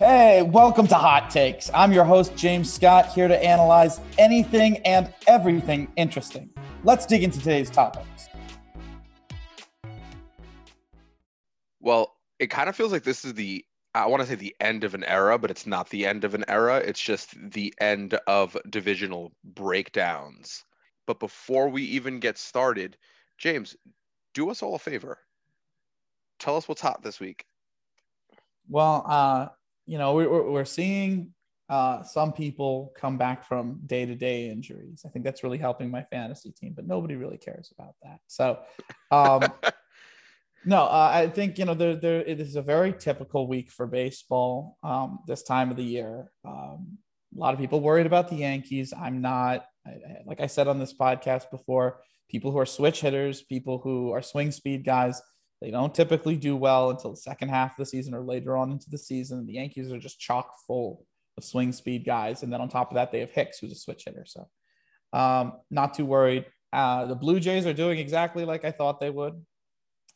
Hey, welcome to Hot Takes. I'm your host, James Scott, here to analyze anything and everything interesting. Let's dig into today's topics. Well, it kind of feels like this is I want to say the end of an era, but it's not the end of an era. It's just the end of divisional breakdowns. But before we even get started, James, do us all a favor. Tell us what's hot this week. Well, you know, we're seeing some people come back from day-to-day injuries. I think that's really helping my fantasy team, but nobody really cares about that. So, I think, you know, it is a very typical week for baseball this time of the year. A lot of people worried about the Yankees. I'm not. Like I said on this podcast before, people who are switch hitters, people who are swing speed guys, they don't typically do well until the second half of the season or later on into the season. The Yankees are just chock full of swing speed guys. And then on top of that, they have Hicks, who's a switch hitter. So not too worried. The Blue Jays are doing exactly like I thought they would,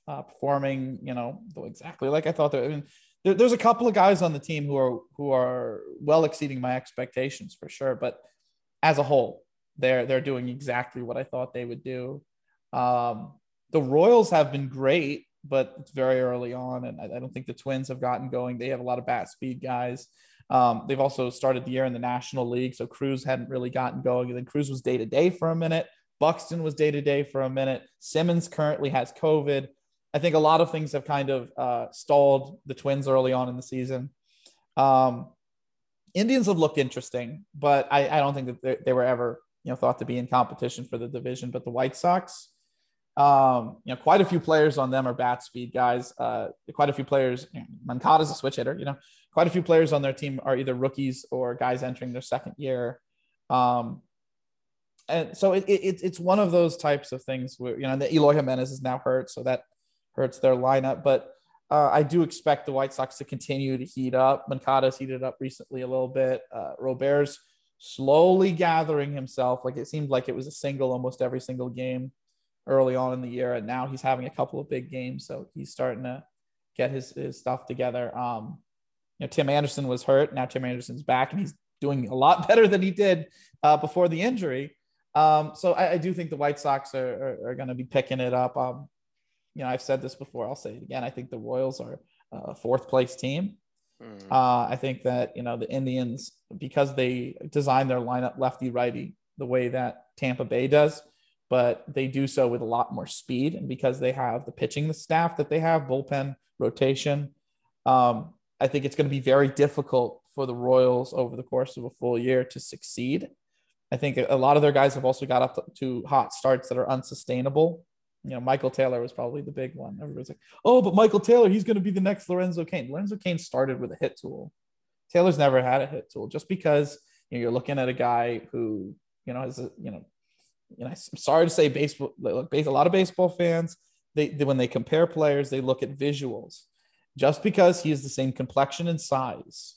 performing, you know, exactly like I thought they would. I mean, there's a couple of guys on the team who are well exceeding my expectations for sure. But as a whole, they're doing exactly what I thought they would do. The Royals have been great, but it's very early on, and I don't think the Twins have gotten going. They have a lot of bat speed guys. They've also started the year in the National League, so Cruz hadn't really gotten going. And then Cruz was day-to-day for a minute. Buxton was day-to-day for a minute. Simmons currently has COVID. I think a lot of things have kind of stalled the Twins early on in the season. Indians have looked interesting, but I don't think that they were ever, you know, thought to be in competition for the division. But the White Sox, you know, quite a few players on them are bat speed guys. Quite a few players, you know, Moncada's a switch hitter, you know, quite a few players on their team are either rookies or guys entering their second year. And so it's one of those types of things where, you know, the Eloy Jimenez is now hurt, so that hurts their lineup. But I do expect the White Sox to continue to heat up. Moncada's heated up recently a little bit. Robert's slowly gathering himself. Like, it seemed like it was a single almost every single game early on in the year, and now he's having a couple of big games, so he's starting to get his stuff together. You know, Tim Anderson was hurt. Now Tim Anderson's back, and he's doing a lot better than he did before the injury. So I do think the White Sox are going to be picking it up. You know, I've said this before. I'll say it again. I think the Royals are a fourth-place team. Mm. I think that, you know, the Indians, because they designed their lineup lefty-righty the way that Tampa Bay does, but they do so with a lot more speed. And because they have the pitching, the staff that they have, bullpen, rotation, I think it's going to be very difficult for the Royals over the course of a full year to succeed. I think a lot of their guys have also got up to hot starts that are unsustainable. You know, Michael Taylor was probably the big one. Everybody's like, oh, but Michael Taylor, he's going to be the next Lorenzo Cain. Lorenzo Cain started with a hit tool. Taylor's never had a hit tool, just because, you know, you're looking at a guy who, you know, has a, you know, and I'm sorry to say, baseball, a lot of baseball fans, they when they compare players, they look at visuals. Just because he is the same complexion and size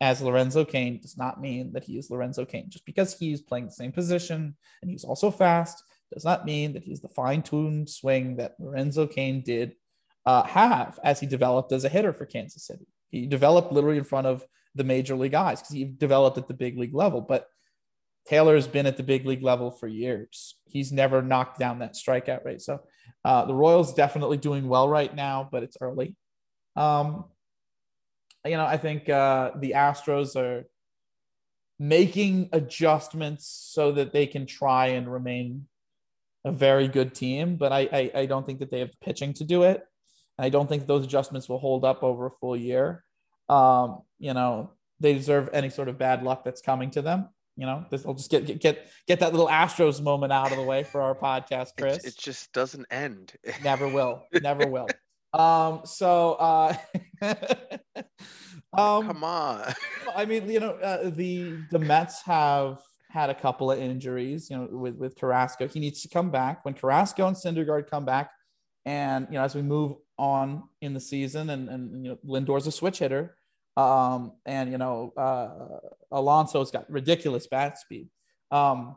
as Lorenzo Cain does not mean that he is Lorenzo Cain. Just because he's playing the same position and he's also fast does not mean that he's the fine-tuned swing that Lorenzo Cain did have as he developed as a hitter for Kansas City. He developed literally in front of the major league guys because he developed at the big league level, but Taylor's been at the big league level for years. He's never knocked down that strikeout rate. So the Royals definitely doing well right now, but it's early. You know, I think the Astros are making adjustments so that they can try and remain a very good team, but I don't think that they have the pitching to do it. I don't think those adjustments will hold up over a full year. You know, they deserve any sort of bad luck that's coming to them. You know, I'll just get that little Astros moment out of the way for our podcast, Chris. It just doesn't end. Never will. Never will. Come on. I mean, you know, the Mets have had a couple of injuries, you know, with Carrasco. He needs to come back. When Carrasco and Syndergaard come back, and, you know, as we move on in the season, and you know, Lindor's a switch hitter. And, you know, Alonso's got ridiculous bat speed. Same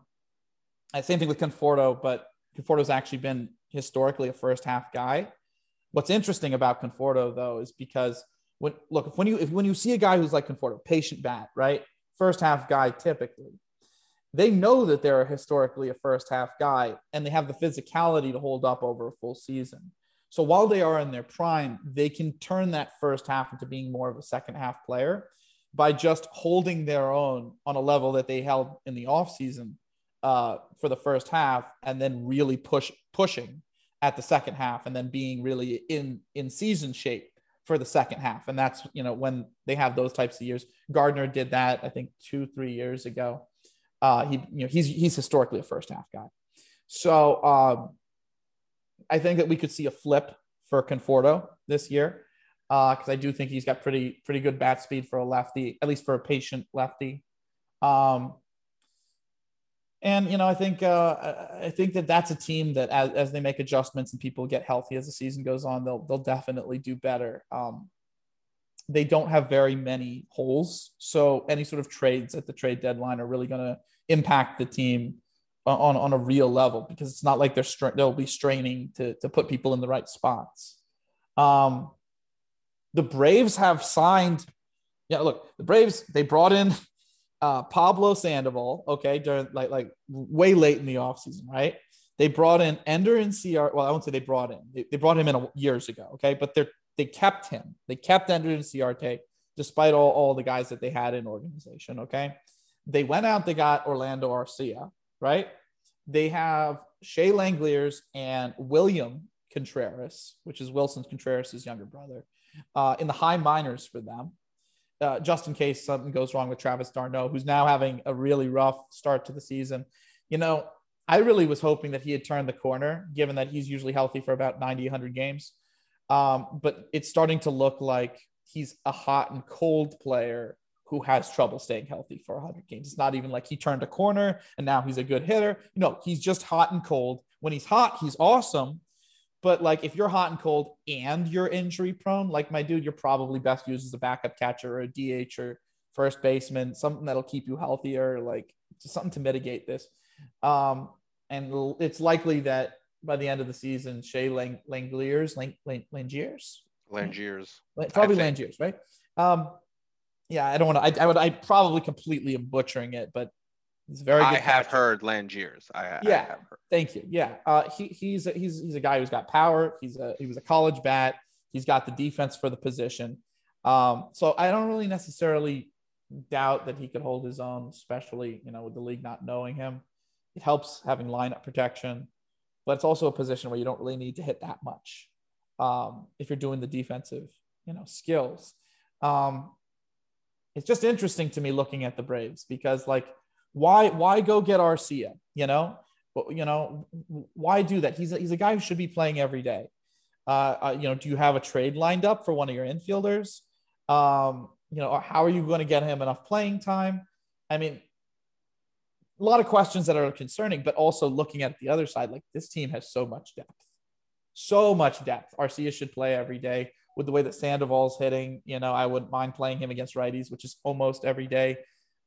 thing with Conforto, but Conforto's actually been historically a first half guy. What's interesting about Conforto, though, is because when you see a guy who's like Conforto, patient bat, right? First half guy typically. They know that they're historically a first half guy, and they have the physicality to hold up over a full season. So while they are in their prime, they can turn that first half into being more of a second half player by just holding their own on a level that they held in the offseason for the first half, and then really pushing at the second half, and then being really in season shape for the second half. And that's, you know, when they have those types of years. Gardner did that, I think 2-3 years ago. He's historically a first half guy. So I think that we could see a flip for Conforto this year, because I do think he's got pretty good bat speed for a lefty, at least for a patient lefty. And, you know, I think that that's a team that as they make adjustments and people get healthy as the season goes on, they'll definitely do better. They don't have very many holes, so any sort of trades at the trade deadline are really going to impact the team on a real level, because it's not like they'll be straining to put people in the right spots. The Braves have signed. Yeah, look, the Braves, they brought in Pablo Sandoval, okay, during like way late in the offseason, right? They brought in Ender and CR. Well, I won't say they brought in. They brought him in years ago, okay? But they kept him. They kept Ender and Ciarte despite all the guys that they had in organization, okay? They went out, they got Orlando Arcia, right? They have Shea Langliers and William Contreras, which is Wilson Contreras' younger brother, in the high minors for them. Just in case something goes wrong with Travis d'Arnaud, who's now having a really rough start to the season. You know, I really was hoping that he had turned the corner, given that he's usually healthy for about 90, 100 games. But it's starting to look like he's a hot and cold player who has trouble staying healthy for 100 games. It's not even like he turned a corner and now he's a good hitter. No, he's just hot and cold. When he's hot, he's awesome. But, like, if you're hot and cold and you're injury prone, like, my dude, you're probably best used as a backup catcher or a DH or first baseman, something that'll keep you healthier, like something to mitigate this. And it's likely that by the end of the season, Shea Langliers. Probably Langliers, right? Yeah, I don't want to. I probably completely am butchering it, but it's very good. I have heard Langliers. I have heard. Thank you. Yeah. He's a guy who's got power. He was a college bat. He's got the defense for the position. So I don't really necessarily doubt that he could hold his own, especially, you know, with the league not knowing him. It helps having lineup protection, but it's also a position where you don't really need to hit that much if you're doing the defensive, you know, skills. It's just interesting to me looking at the Braves, because, like, why go get Arcia? You know, why do that? He's a guy who should be playing every day. You know, do you have a trade lined up for one of your infielders? You know, how are you going to get him enough playing time? I mean, a lot of questions that are concerning, but also looking at the other side, like, this team has so much depth. Arcia should play every day. With the way that Sandoval's hitting, you know, I wouldn't mind playing him against righties, which is almost every day.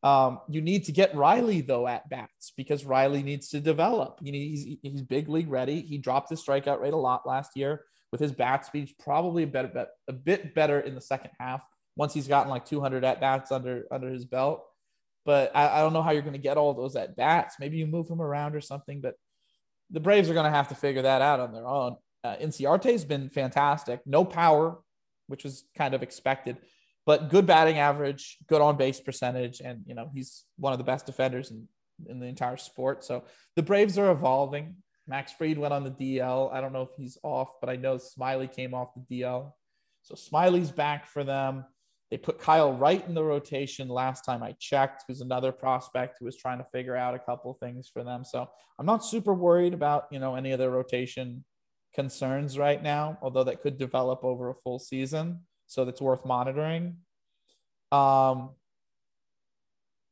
You need to get Riley, though, at bats, because Riley needs to develop. You know, he's big league ready. He dropped his strikeout rate a lot last year. With his bat speed, he's probably a bit better in the second half once he's gotten like 200 at bats under his belt. But I don't know how you're going to get all those at bats. Maybe you move him around or something. But the Braves are going to have to figure that out on their own. Inciarte's been fantastic. No power, which was kind of expected, but good batting average, good on-base percentage, and, you know, he's one of the best defenders in the entire sport. So the Braves are evolving. Max Fried went on the DL. I don't know if he's off, but I know Smiley came off the DL. So Smiley's back for them. They put Kyle Wright in the rotation last time I checked, who's another prospect who was trying to figure out a couple of things for them. So I'm not super worried about, you know, any of their rotation concerns right now, although that could develop over a full season. So that's worth monitoring. But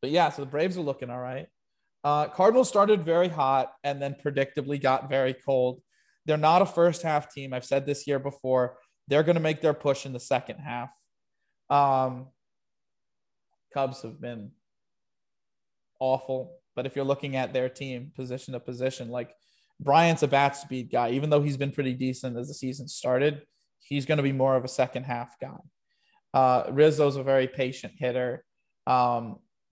yeah, so the Braves are looking all right. Cardinals started very hot and then predictably got very cold. They're not a first half team. I've said this year before, they're going to make their push in the second half. Cubs have been awful, but if you're looking at their team position to position, like, Bryant's a bat speed guy, even though he's been pretty decent as the season started. He's going to be more of a second half guy. Rizzo's a very patient hitter.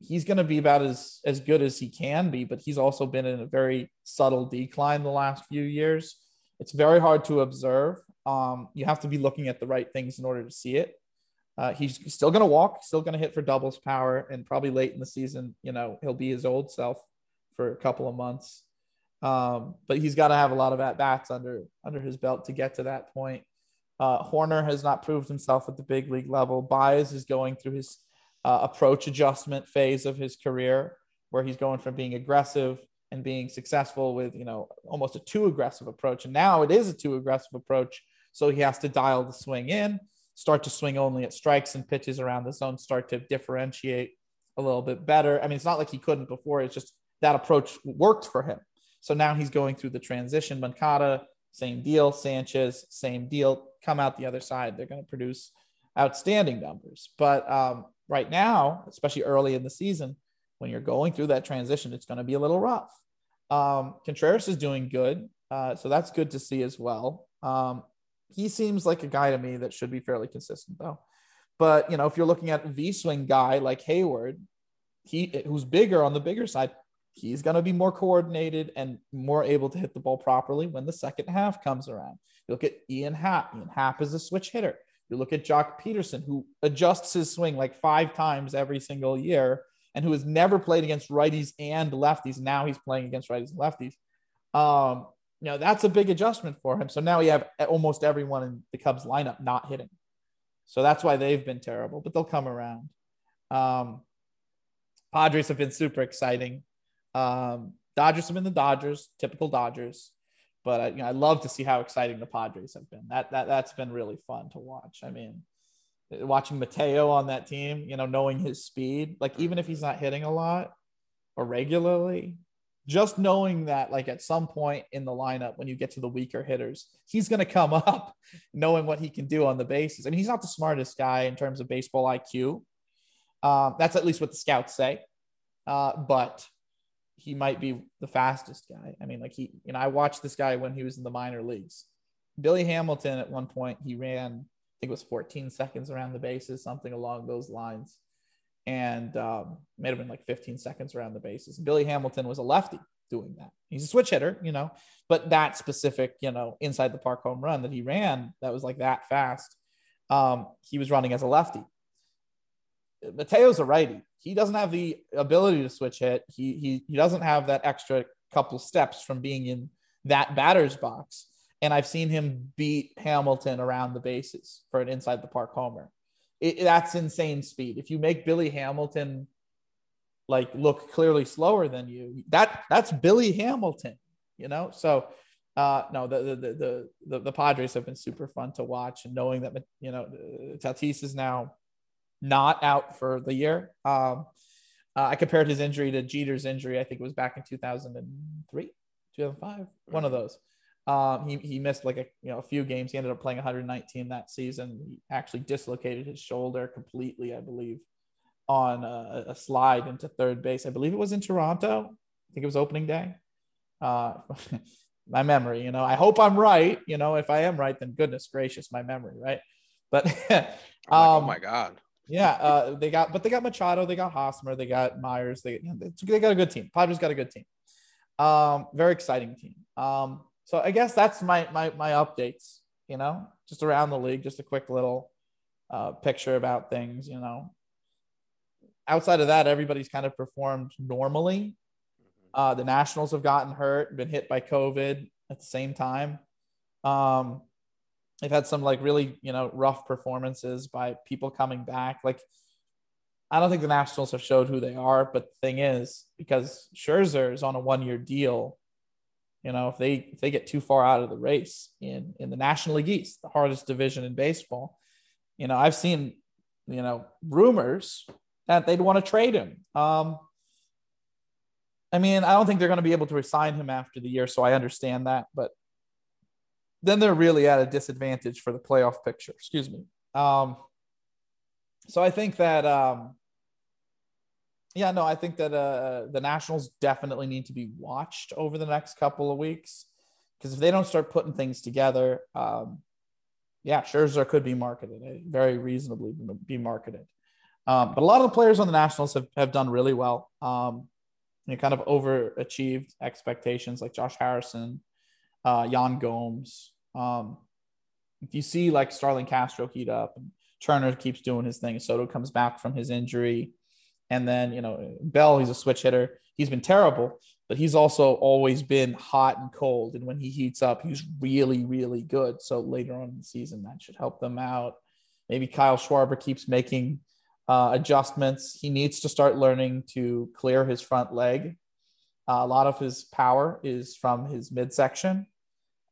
He's going to be about as good as he can be, but he's also been in a very subtle decline the last few years. It's very hard to observe. You have to be looking at the right things in order to see it. He's still going to walk, still going to hit for doubles power, and probably late in the season, you know, he'll be his old self for a couple of months. But he's got to have a lot of at-bats under his belt to get to that point. Horner has not proved himself at the big league level. Baez is going through his approach adjustment phase of his career, where he's going from being aggressive and being successful with, you know, almost a too aggressive approach. And now it is a too aggressive approach. So he has to dial the swing in, start to swing only at strikes and pitches around the zone, start to differentiate a little bit better. I mean, it's not like he couldn't before. It's just that approach worked for him. So now he's going through the transition. Moncada, same deal. Sanchez, same deal. Come out the other side, they're going to produce outstanding numbers. But right now, especially early in the season, when you're going through that transition, it's going to be a little rough. Contreras is doing good. So that's good to see as well. He seems like a guy to me that should be fairly consistent though. But, you know, if you're looking at a V-swing guy like Hayward, who's bigger on the bigger side, he's going to be more coordinated and more able to hit the ball properly when the second half comes around. You look at Ian Happ. Ian Happ is a switch hitter. You look at Jock Peterson, who adjusts his swing like 5 times every single year and who has never played against righties and lefties. Now he's playing against righties and lefties. You know, that's a big adjustment for him. So now we have almost everyone in the Cubs lineup not hitting. So that's why they've been terrible, but they'll come around. Padres have been super exciting. Dodgers have been the Dodgers, typical Dodgers, but I love to see how exciting the Padres have been. That's been really fun to watch. I mean, watching Mateo on that team, you know, knowing his speed, like even if he's not hitting a lot or regularly, just knowing that like at some point in the lineup, when you get to the weaker hitters, he's going to come up knowing what he can do on the bases. I mean, he's not the smartest guy in terms of baseball IQ. That's at least what the scouts say. But he might be the fastest guy. I mean, like I watched this guy when he was in the minor leagues. Billy Hamilton, at one point, he ran, I think it was 14 seconds around the bases, something along those lines. And may have been like 15 seconds around the bases. Billy Hamilton was a lefty doing that. He's a switch hitter, you know, but that specific, you know, inside the park home run that he ran, that was like that fast. He was running as a lefty. Mateo's a righty. He doesn't have the ability to switch hit. He doesn't have that extra couple steps from being in that batter's box. And I've seen him beat Hamilton around the bases for an inside the park homer. That's insane speed. If you make Billy Hamilton like look clearly slower than you, that's Billy Hamilton, you know? So no, the Padres have been super fun to watch, and knowing that, you know, Tatis is now not out for the year. I compared his injury to Jeter's injury. I think it was back in 2003, 2005, one of those. He missed like a few games. He ended up playing 119 that season. He actually dislocated his shoulder completely, I believe, on a slide into third base. I believe it was in Toronto. I think it was opening day. My memory, you know, I hope I'm right. You know, if I am right, then goodness gracious, my memory, right? But oh my God. Yeah, they got Machado, they got Hosmer, they got Myers, they got a good team. Padres got a good team. Very exciting team. So I guess that's my updates, you know, just around the league, just a quick little picture about things, you know. Outside of that, everybody's kind of performed normally. The Nationals have gotten hurt, been hit by COVID at the same time. They've had some like really, you know, rough performances by people coming back. Like, I don't think the Nationals have showed who they are, but the thing is, because Scherzer is on a 1-year deal, you know, if they get too far out of the race in the National League East, the hardest division in baseball, you know, I've seen, you know, rumors that they'd want to trade him. I mean, I don't think they're going to be able to resign him after the year, so I understand that, but then they're really at a disadvantage for the playoff picture. Excuse me. So I think that, I think that the Nationals definitely need to be watched over the next couple of weeks, because if they don't start putting things together, yeah, Scherzer could be marketed, very reasonably be marketed. But a lot of the players on the Nationals have done really well. You kind of overachieved expectations, like Josh Harrison, Yan Gomes. If you see like Starlin Castro heat up, and Turner keeps doing his thing. Soto comes back from his injury. And then, you know, Bell, he's a switch hitter. He's been terrible, but he's also always been hot and cold. And when he heats up, he's really, really good. So later on in the season, that should help them out. Maybe Kyle Schwarber keeps making adjustments. He needs to start learning to clear his front leg. A lot of his power is from his midsection.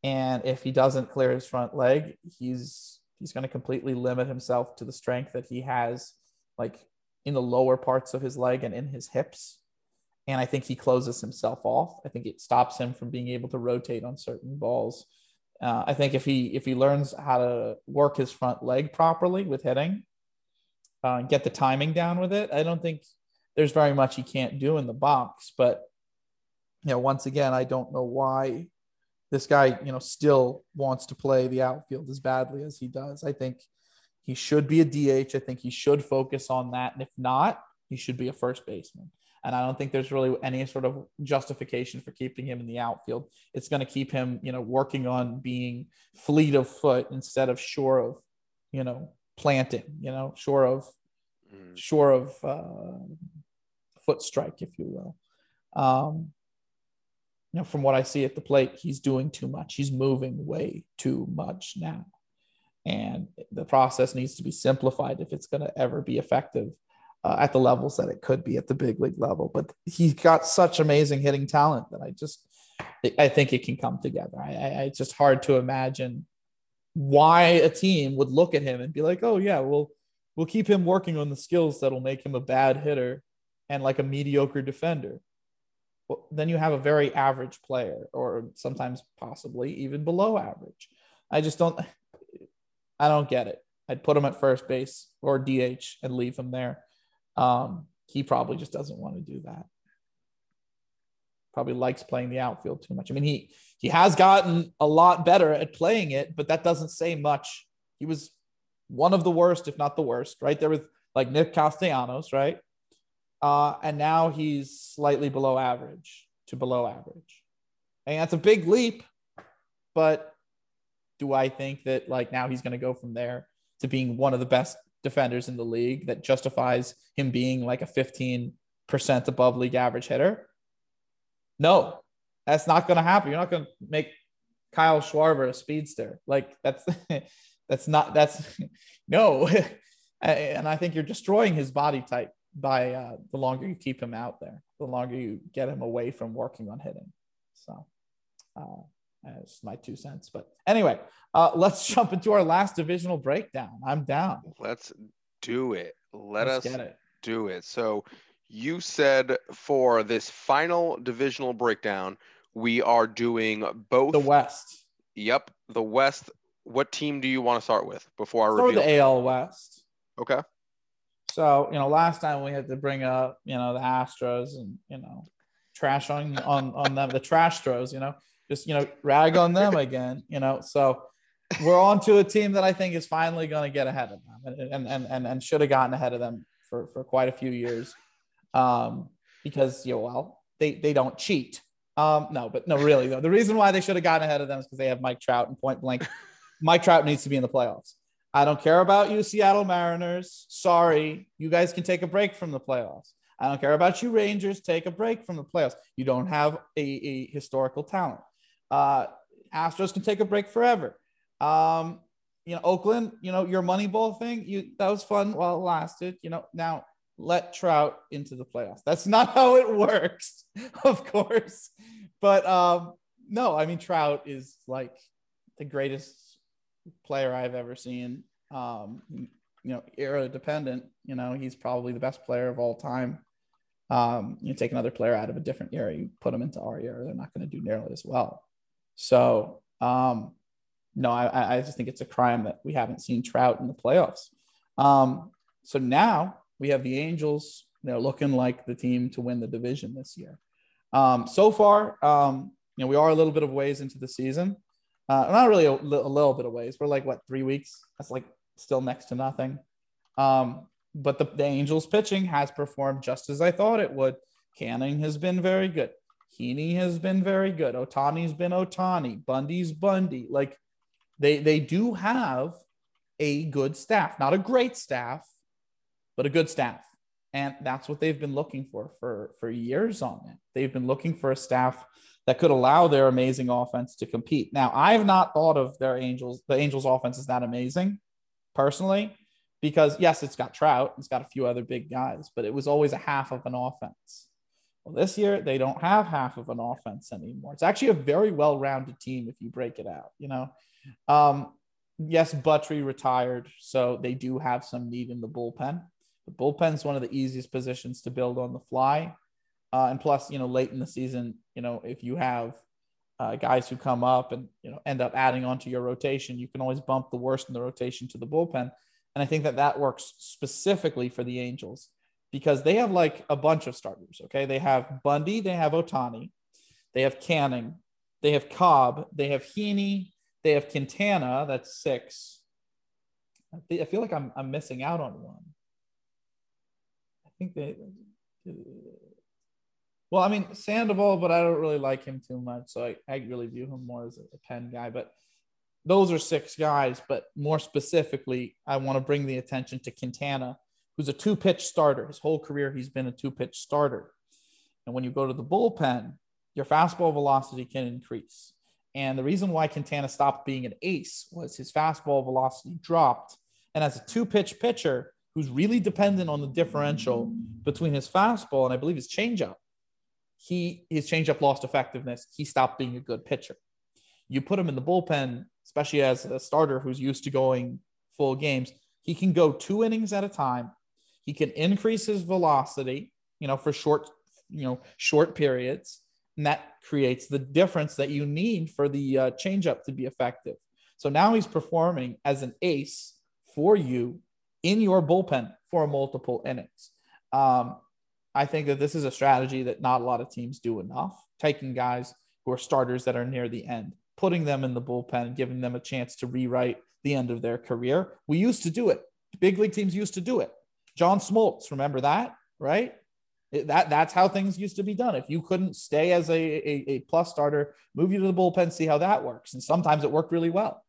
And if he doesn't clear his front leg, he's going to completely limit himself to the strength that he has, like in the lower parts of his leg and in his hips. And I think he closes himself off. I think it stops him from being able to rotate on certain balls. I think if he learns how to work his front leg properly with hitting, get the timing down with it, I don't think there's very much he can't do in the box. But, you know, once again, I don't know why this guy, you know, still wants to play the outfield as badly as he does. I think he should be a DH. I think he should focus on that. And if not, he should be a first baseman. And I don't think there's really any sort of justification for keeping him in the outfield. It's going to keep him, you know, working on being fleet of foot instead of sure of, you know, planting, you know, sure of foot strike, if you will. You know, from what I see at the plate, he's doing too much. He's moving way too much now. And the process needs to be simplified if it's going to ever be effective at the levels that it could be at the big league level. But he's got such amazing hitting talent that I think it can come together. It's just hard to imagine why a team would look at him and be like, oh, yeah, we'll keep him working on the skills that'll make him a bad hitter and like a mediocre defender. Well, then you have a very average player, or sometimes possibly even below average. I don't get it. I'd put him at first base or DH and leave him there. He probably just doesn't want to do that. Probably likes playing the outfield too much. I mean, he has gotten a lot better at playing it, but that doesn't say much. He was one of the worst, if not the worst, right? There was like Nick Castellanos, right? And now he's slightly below average to below average. And that's a big leap, but do I think that like now he's going to go from there to being one of the best defenders in the league that justifies him being like a 15% above league average hitter? No, that's not going to happen. You're not going to make Kyle Schwarber a speedster. Like that's no. And I think you're destroying his body type by the longer you keep him out there, the longer you get him away from working on hitting. So that's my 2 cents. But anyway, let's jump into our last divisional breakdown. I'm down. Let's do it. Let's do it. So you said for this final divisional breakdown, we are doing both. The West. Yep, the West. What team do you want to start with before I reveal? The AL West. Okay. So, you know, last time we had to bring up, you know, the Astros and, you know, trash on them, the Trashtros, you know, just, you know, rag on them again, you know. So we're on to a team that I think is finally going to get ahead of them and should have gotten ahead of them for quite a few years because, you know, well, they don't cheat. Really, though, the reason why they should have gotten ahead of them is because they have Mike Trout, and point blank, Mike Trout needs to be in the playoffs. I don't care about you, Seattle Mariners. Sorry, you guys can take a break from the playoffs. I don't care about you, Rangers. Take a break from the playoffs. You don't have a historical talent. Astros can take a break forever. You know, Oakland, you know, your Moneyball thing, that was fun while it lasted. You know, now let Trout into the playoffs. That's not how it works, of course. But no, I mean, Trout is like the greatest player I've ever seen. You know, era dependent, you know, he's probably the best player of all time. You take another player out of a different era, you put them into our era, they're not going to do nearly as well. So no, I just think it's a crime that we haven't seen Trout in the playoffs. So now we have the Angels. They're looking like the team to win the division this year. So far, you know, we are a little bit of ways into the season. not really a little bit of ways. We're like, what, 3 weeks? That's like still next to nothing. But the Angels pitching has performed just as I thought it would. Canning has been very good. Heaney has been very good. Otani's been Otani. Bundy's Bundy. Like they do have a good staff, not a great staff, but a good staff. And that's what they've been looking for years on it. They've been looking for a staff that could allow their amazing offense to compete. Now, I've not thought of the Angels offense is that amazing personally, because yes, it's got Trout, it's got a few other big guys, but it was always a half of an offense. Well, this year they don't have half of an offense anymore. It's actually a very well-rounded team if you break it out, you know? Yes, Buttry retired, so they do have some need in the bullpen. The bullpen's one of the easiest positions to build on the fly. And plus, you know, late in the season, you know, if you have guys who come up and, you know, end up adding onto your rotation, you can always bump the worst in the rotation to the bullpen. And I think that that works specifically for the Angels because they have like a bunch of starters. Okay. They have Bundy, they have Otani, they have Canning, they have Cobb, they have Heaney, they have Quintana. That's 6. I feel like I'm missing out on one. I think well, I mean, Sandoval, but I don't really like him too much. So I really view him more as a pen guy. But those are 6 guys. But more specifically, I want to bring the attention to Quintana, who's a 2-pitch starter. His whole career, he's been a 2-pitch starter. And when you go to the bullpen, your fastball velocity can increase. And the reason why Quintana stopped being an ace was his fastball velocity dropped. And as a 2-pitch pitcher, who's really dependent on the differential between his fastball and I believe his changeup, his changeup lost effectiveness. He stopped being a good pitcher. You put him in the bullpen, especially as a starter who's used to going full games, he can go 2 innings at a time. He can increase his velocity, you know, for short periods. And that creates the difference that you need for the changeup to be effective. So now he's performing as an ace for you in your bullpen for multiple innings. I think that this is a strategy that not a lot of teams do enough, taking guys who are starters that are near the end, putting them in the bullpen, giving them a chance to rewrite the end of their career. We used to do it. Big league teams used to do it. John Smoltz, remember that, right? That's how things used to be done. If you couldn't stay as a plus starter, move you to the bullpen, see how that works. And sometimes it worked really well.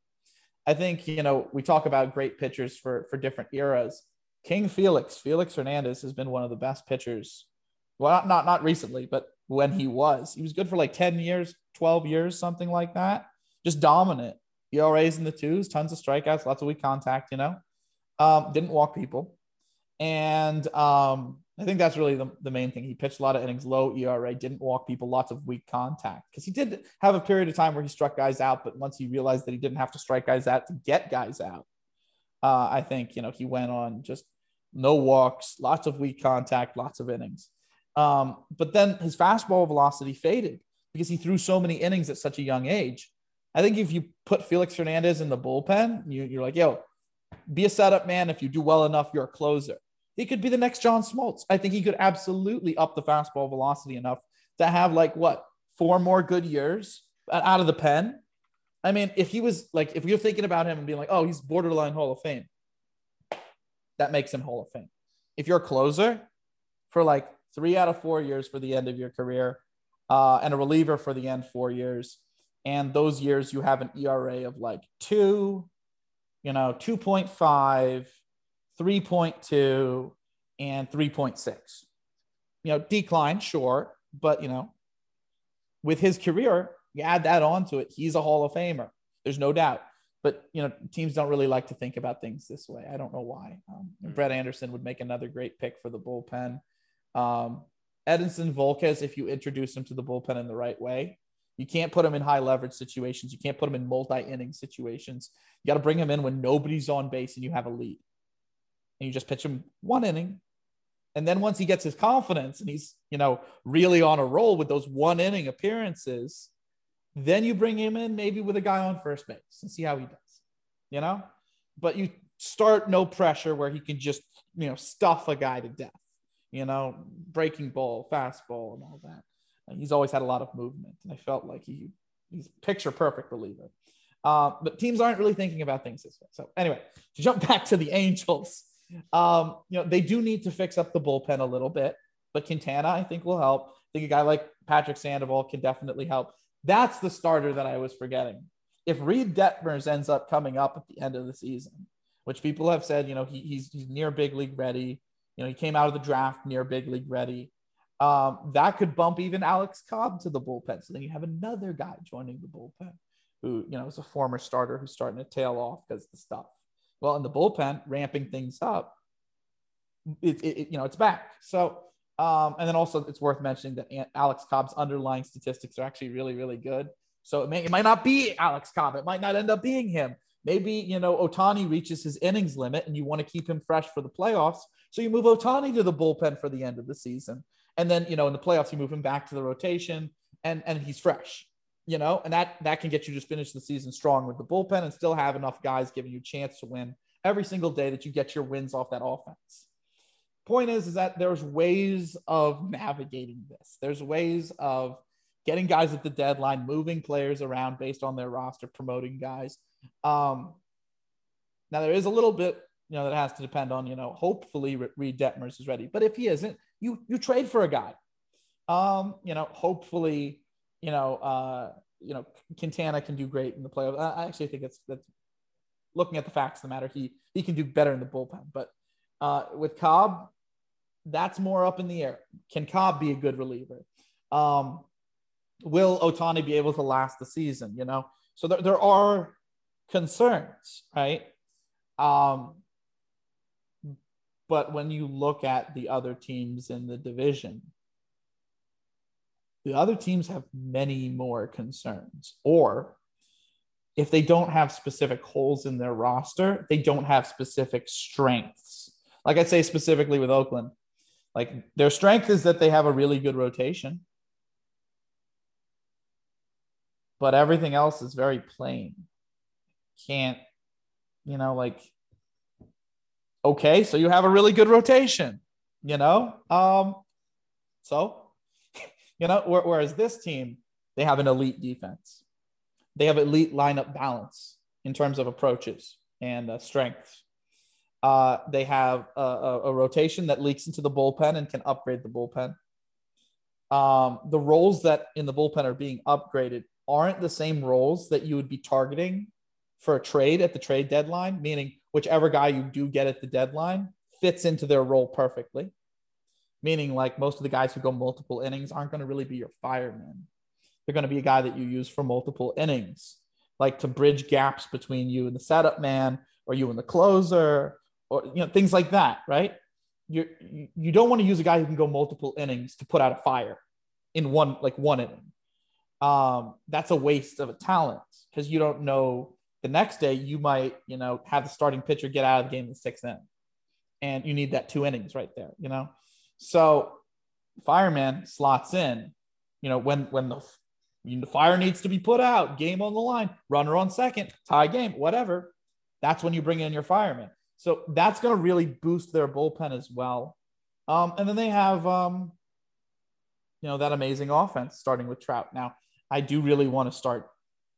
I think, you know, we talk about great pitchers for different eras. King Felix Hernandez has been one of the best pitchers. Well, not recently, but when he was good for like 10 years, 12 years, something like that. Just dominant. ERAs in the 2s, tons of strikeouts, lots of weak contact, you know, didn't walk people. And I think that's really the main thing. He pitched a lot of innings, low ERA, didn't walk people, lots of weak contact. Because he did have a period of time where he struck guys out, but once he realized that he didn't have to strike guys out to get guys out, I think, you know, he went on just no walks, lots of weak contact, lots of innings. But then his fastball velocity faded because he threw so many innings at such a young age. I think if you put Felix Hernandez in the bullpen, you're like, yo, be a setup man. If you do well enough, you're a closer. He could be the next John Smoltz. I think he could absolutely up the fastball velocity enough to have like, what, 4 more good years out of the pen. I mean, if he was like, if you're thinking about him and being like, oh, he's borderline Hall of Fame, that makes him Hall of Fame. If you're a closer for like 3 out of 4 years for the end of your career and a reliever for the end 4 years, and those years you have an ERA of like 2, you know, 2.5, 3.2 and 3.6, you know, decline, sure. But, you know, with his career, you add that onto it. He's a Hall of Famer. There's no doubt. But, you know, teams don't really like to think about things this way. I don't know why. Brett Anderson would make another great pick for the bullpen. Edinson Volquez, if you introduce him to the bullpen in the right way, you can't put him in high leverage situations. You can't put him in multi-inning situations. You got to bring him in when nobody's on base and you have a lead. And you just pitch him 1 inning. And then once he gets his confidence and he's, you know, really on a roll with those 1 inning appearances, then you bring him in maybe with a guy on first base and see how he does, you know, but you start no pressure where he can just, you know, stuff a guy to death, you know, breaking ball, fastball and all that. And he's always had a lot of movement. And I felt like he's picture perfect reliever. But teams aren't really thinking about things this way. So anyway, to jump back to the Angels, they do need to fix up the bullpen a little bit, but Quintana, I think, will help. I think a guy like Patrick Sandoval can definitely help. That's the starter that I was forgetting. If Reed Detmers ends up coming up at the end of the season, which people have said, he's near big league ready. He came out of the draft near big league ready. That could bump even Alex Cobb to the bullpen. So then you have another guy joining the bullpen who, is a former starter who's starting to tail off because of the stuff. Well, in the bullpen, ramping things up, it's back. So, and then also it's worth mentioning that Alex Cobb's underlying statistics are actually really, really good. So it might not be Alex Cobb. It might not end up being him. Maybe, Ohtani reaches his innings limit and you want to keep him fresh for the playoffs. So you move Ohtani to the bullpen for the end of the season. And then, in the playoffs, you move him back to the rotation and he's fresh, and that can get you just finish the season strong with the bullpen and still have enough guys giving you a chance to win every single day that you get your wins off that offense. Point is that there's ways of navigating this. There's ways of getting guys at the deadline, moving players around based on their roster, promoting guys. Now there is a little bit, that has to depend on, hopefully Reed Detmers is ready, but if he isn't, you trade for a guy. Hopefully, Quintana can do great in the playoffs. I actually think that's looking at the facts of the matter. He can do better in the bullpen, but with Cobb, that's more up in the air. Can Cobb be a good reliever? Will Ohtani be able to last the season? So there are concerns, right? But when you look at the other teams in the division, the other teams have many more concerns. Or if they don't have specific holes in their roster, they don't have specific strengths. Like I say specifically with Oakland, their strength is that they have a really good rotation. But everything else is very plain. Can't, okay, so you have a really good rotation, whereas this team, they have an elite defense. They have elite lineup balance in terms of approaches and strengths. They have a rotation that leaks into the bullpen and can upgrade the bullpen. The roles that in the bullpen are being upgraded aren't the same roles that you would be targeting for a trade at the trade deadline, meaning whichever guy you do get at the deadline fits into their role perfectly. Meaning most of the guys who go multiple innings aren't going to really be your fireman. They're going to be a guy that you use for multiple innings, to bridge gaps between you and the setup man or you and the closer or, things like that, right? You don't want to use a guy who can go multiple innings to put out a fire in one inning. That's a waste of a talent because you don't know the next day you might, have the starting pitcher get out of the game in the sixth inning and you need that two innings right there, So fireman slots in, when the fire needs to be put out, game on the line, runner on second, tie game, whatever. That's when you bring in your fireman. So that's going to really boost their bullpen as well. And then they have, that amazing offense starting with Trout. Now, I do really want to start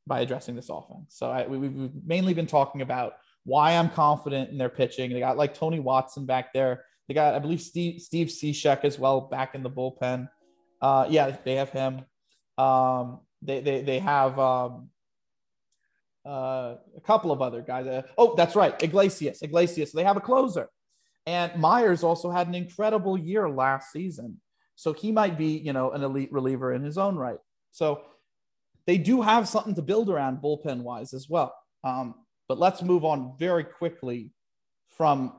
by addressing this offense. So we've mainly been talking about why I'm confident in their pitching. They got Tony Watson back there. They got, I believe, Steve Cishek as well back in the bullpen. They have him. They have a couple of other guys. That's right, Iglesias. They have a closer, and Myers also had an incredible year last season. So he might be, an elite reliever in his own right. So they do have something to build around bullpen-wise as well. But let's move on very quickly from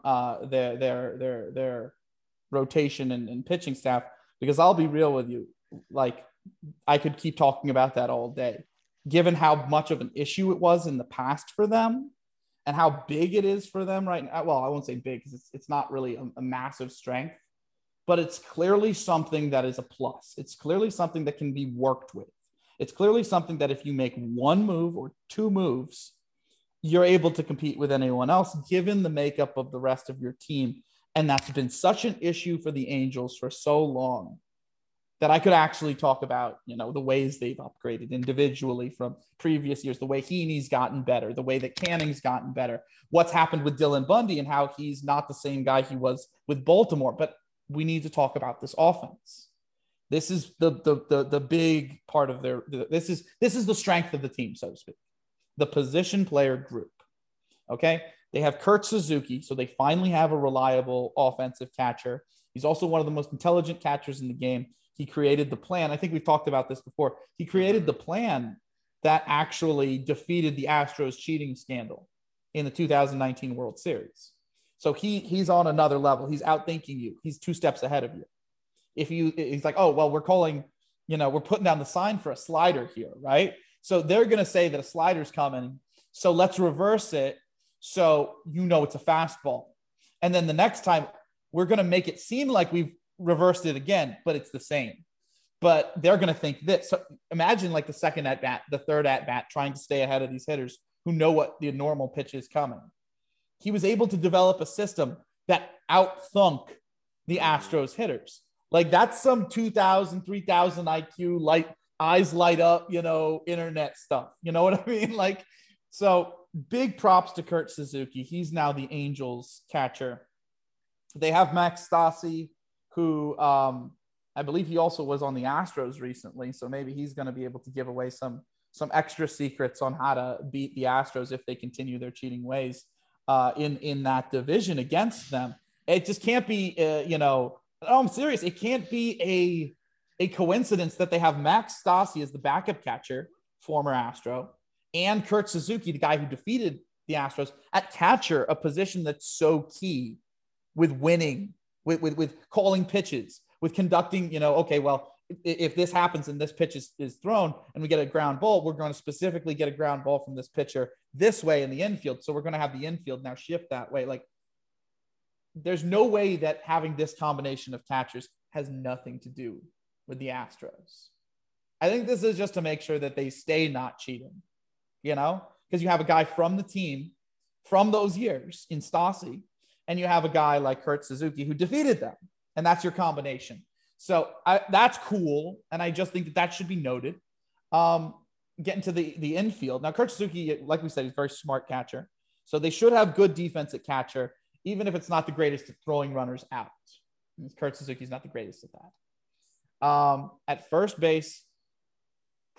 their rotation and pitching staff, because I'll be real with you. I could keep talking about that all day, given how much of an issue it was in the past for them and how big it is for them right now. Well, I won't say big because it's not really a massive strength, but it's clearly something that is a plus. It's clearly something that can be worked with. It's clearly something that if you make one move or two moves, you're able to compete with anyone else, given the makeup of the rest of your team. And that's been such an issue for the Angels for so long. that I could actually talk about, you know, the ways they've upgraded individually from previous years, the way Heaney's gotten better, the way that Canning's gotten better, what's happened with Dylan Bundy and how he's not the same guy he was with Baltimore. But we need to talk about this offense. This is the big part of their, this is the strength of the team, so to speak, the position player group. Okay. They have Kurt Suzuki. So they finally have a reliable offensive catcher. He's also one of the most intelligent catchers in the game. He created the plan. I think we've talked about this before. He created the plan that actually defeated the Astros cheating scandal in the 2019 World Series. So he's on another level. He's outthinking you. He's two steps ahead of you. He's like, oh, well, we're calling, you know, we're putting down the sign for a slider here, right? So they're going to say that a slider's coming. So let's reverse it. So, you know, it's a fastball. And then the next time we're going to make it seem like we've reversed it again, but it's the same. But they're going to think this. So imagine like the second at bat, the third at bat, trying to stay ahead of these hitters who know what the normal pitch is coming. He was able to develop a system that out-thunk the Astros hitters. Like that's some 2,000, 3,000 IQ, light eyes light up, you know, internet stuff. You know what I mean? Like, so big props to Kurt Suzuki. He's now the Angels catcher. They have Max Stassi, who I believe he also was on the Astros recently. So maybe he's going to be able to give away some extra secrets on how to beat the Astros if they continue their cheating ways in that division against them. It just can't be, you know, oh, I'm serious. It can't be a coincidence that they have Max Stassi as the backup catcher, former Astro, and Kurt Suzuki, the guy who defeated the Astros, at catcher, a position that's so key with winning, with calling pitches, with conducting, you know, okay, well, if this happens and this pitch is thrown and we get a ground ball, we're going to specifically get a ground ball from this pitcher this way in the infield. So we're going to have the infield now shift that way. Like, there's no way that having this combination of catchers has nothing to do with the Astros. I think this is just to make sure that they stay not cheating, you know, because you have a guy from the team from those years in Stassi, and you have a guy like Kurt Suzuki who defeated them, and that's your combination. So that's cool, and I just think that should be noted. Getting to the infield. Now, Kurt Suzuki, like we said, he's a very smart catcher, so they should have good defense at catcher, even if it's not the greatest at throwing runners out. Kurt Suzuki's not the greatest at that. At first base,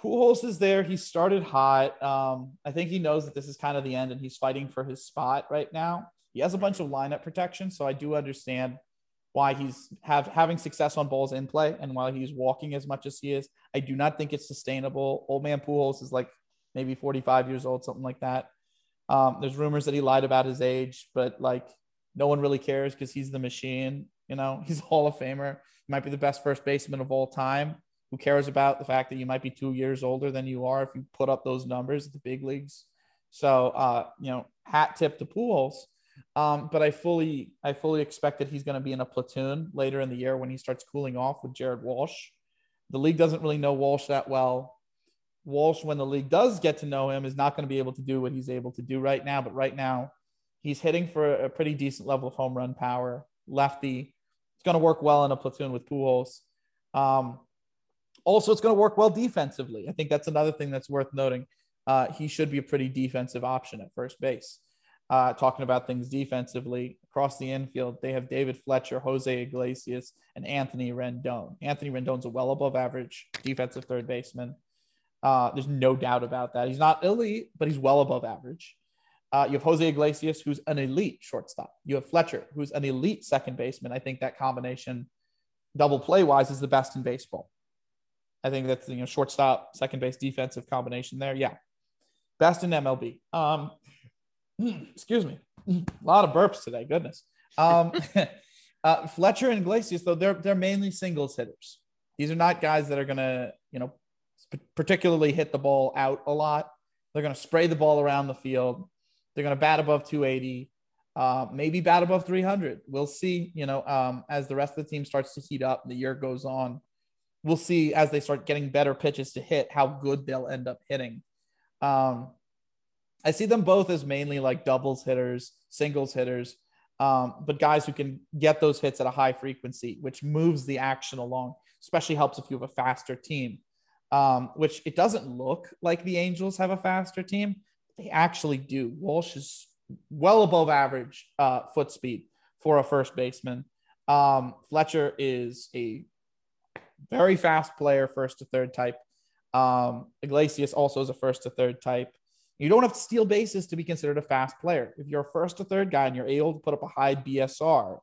Pujols is there. He started hot. I think he knows that this is kind of the end and he's fighting for his spot right now. He has a bunch of lineup protection, so I do understand why he's having success on balls in play and while he's walking as much as he is. I do not think it's sustainable. Old man Pujols is like maybe 45 years old, something like that. There's rumors that he lied about his age, but like no one really cares because he's the machine. You know, he's a Hall of Famer. He might be the best first baseman of all time. Who cares about the fact that you might be 2 years older than you are if you put up those numbers at the big leagues? So, you know, hat tip to Pujols. But I fully expect that he's going to be in a platoon later in the year when he starts cooling off with Jared Walsh. The league doesn't really know Walsh that well. Walsh, when the league does get to know him, is not going to be able to do what he's able to do right now. But right now, he's hitting for a pretty decent level of home run power. Lefty. It's going to work well in a platoon with Pujols. Also, it's going to work well defensively. I think that's another thing that's worth noting. He should be a pretty defensive option at first base. Talking about things defensively, across the infield, they have David Fletcher, Jose Iglesias, and Anthony Rendon. Anthony Rendon's a well above average defensive third baseman. There's no doubt about that. He's not elite, but he's well above average. You have Jose Iglesias, who's an elite shortstop. You have Fletcher, who's an elite second baseman. I think that combination, double play-wise, is the best in baseball. I think that's, you know, shortstop, second base, defensive combination there. Yeah. Best in MLB. Excuse me. A lot of burps today. Goodness. Fletcher and Iglesias, though, they're mainly singles hitters. These are not guys that are going to, you know, particularly hit the ball out a lot. They're going to spray the ball around the field. They're going to bat above 280, maybe bat above 300. We'll see, you know, as the rest of the team starts to heat up and the year goes on. We'll see as they start getting better pitches to hit how good they'll end up hitting. I see them both as mainly like doubles hitters, singles hitters. But guys who can get those hits at a high frequency, which moves the action along, especially helps if you have a faster team, which it doesn't look like the Angels have a faster team. They actually do. Walsh is well above average foot speed for a first baseman. Fletcher is a very fast player, first to third type. Iglesias also is a first to third type. You don't have to steal bases to be considered a fast player. If you're a first to third guy and you're able to put up a high BSR,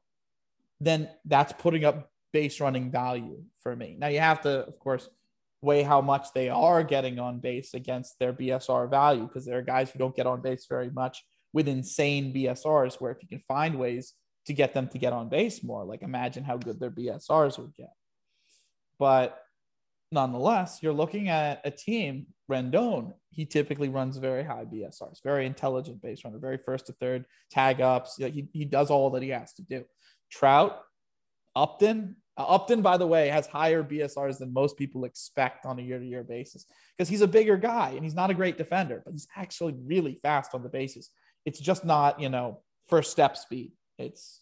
then that's putting up base running value for me. Now you have to, of course, weigh how much they are getting on base against their BSR value, because there are guys who don't get on base very much with insane BSRs, where if you can find ways to get them to get on base more, like imagine how good their BSRs would get. But nonetheless, you're looking at a team, Rendon, he typically runs very high BSRs, very intelligent base runner, very first to third, tag ups. He does all that he has to do. Trout, Upton. Upton, by the way, has higher BSRs than most people expect on a year-to-year basis, because he's a bigger guy and he's not a great defender, but he's actually really fast on the bases. It's just not, first step speed. It's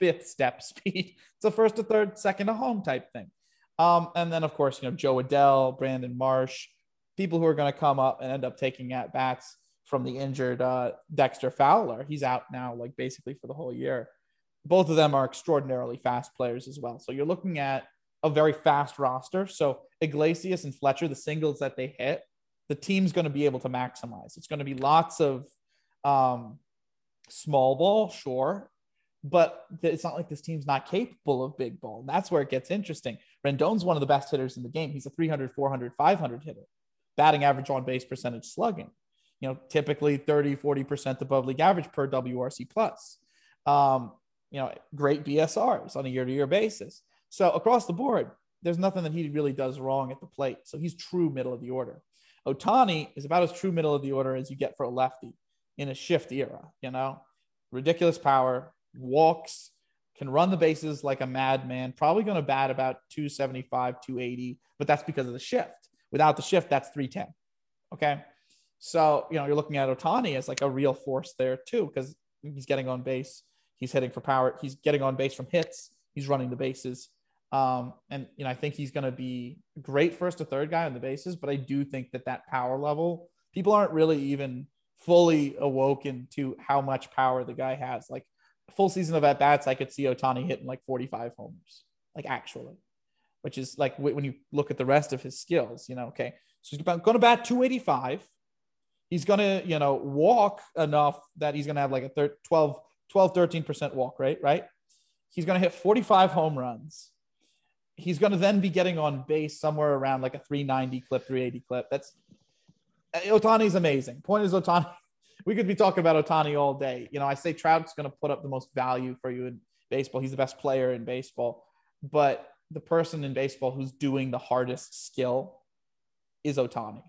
fifth step speed. It's a first to third, second to home type thing. And then, of course, Joe Adell, Brandon Marsh, people who are going to come up and end up taking at-bats from the injured Dexter Fowler. He's out now, basically for the whole year. Both of them are extraordinarily fast players as well. So you're looking at a very fast roster. So Iglesias and Fletcher, the singles that they hit, the team's going to be able to maximize. It's going to be lots of small ball, sure, but it's not like this team's not capable of big ball. And that's where it gets interesting. Rendon's one of the best hitters in the game. He's a 300, 400, 500 hitter, batting average, on base percentage, slugging, typically 30, 40% above league average per WRC plus, great BSRs on a year-to-year basis. So across the board, there's nothing that he really does wrong at the plate. So he's true middle of the order. Ohtani is about as true middle of the order as you get for a lefty in a shift era, ridiculous power, walks, can run the bases like a madman, probably going to bat about 275, 280, but that's because of the shift. Without the shift, that's 310. Okay. So, you're looking at Ohtani as a real force there too, because he's getting on base. He's hitting for power. He's getting on base from hits. He's running the bases. I think he's going to be a great first to third guy on the bases, but I do think that power level, people aren't really even fully awoken to how much power the guy has. A full season of at-bats, I could see Ohtani hitting 45 homers, actually, which is when you look at the rest of his skills, okay. So he's going to bat 285. He's going to, walk enough that he's going to have a 12-13% walk rate, right? He's going to hit 45 home runs. He's going to then be getting on base somewhere around a 390 clip, 380 clip. Ohtani's amazing. Point is, Ohtani, we could be talking about Ohtani all day. I say Trout's going to put up the most value for you in baseball. He's the best player in baseball, but the person in baseball who's doing the hardest skill is Ohtani,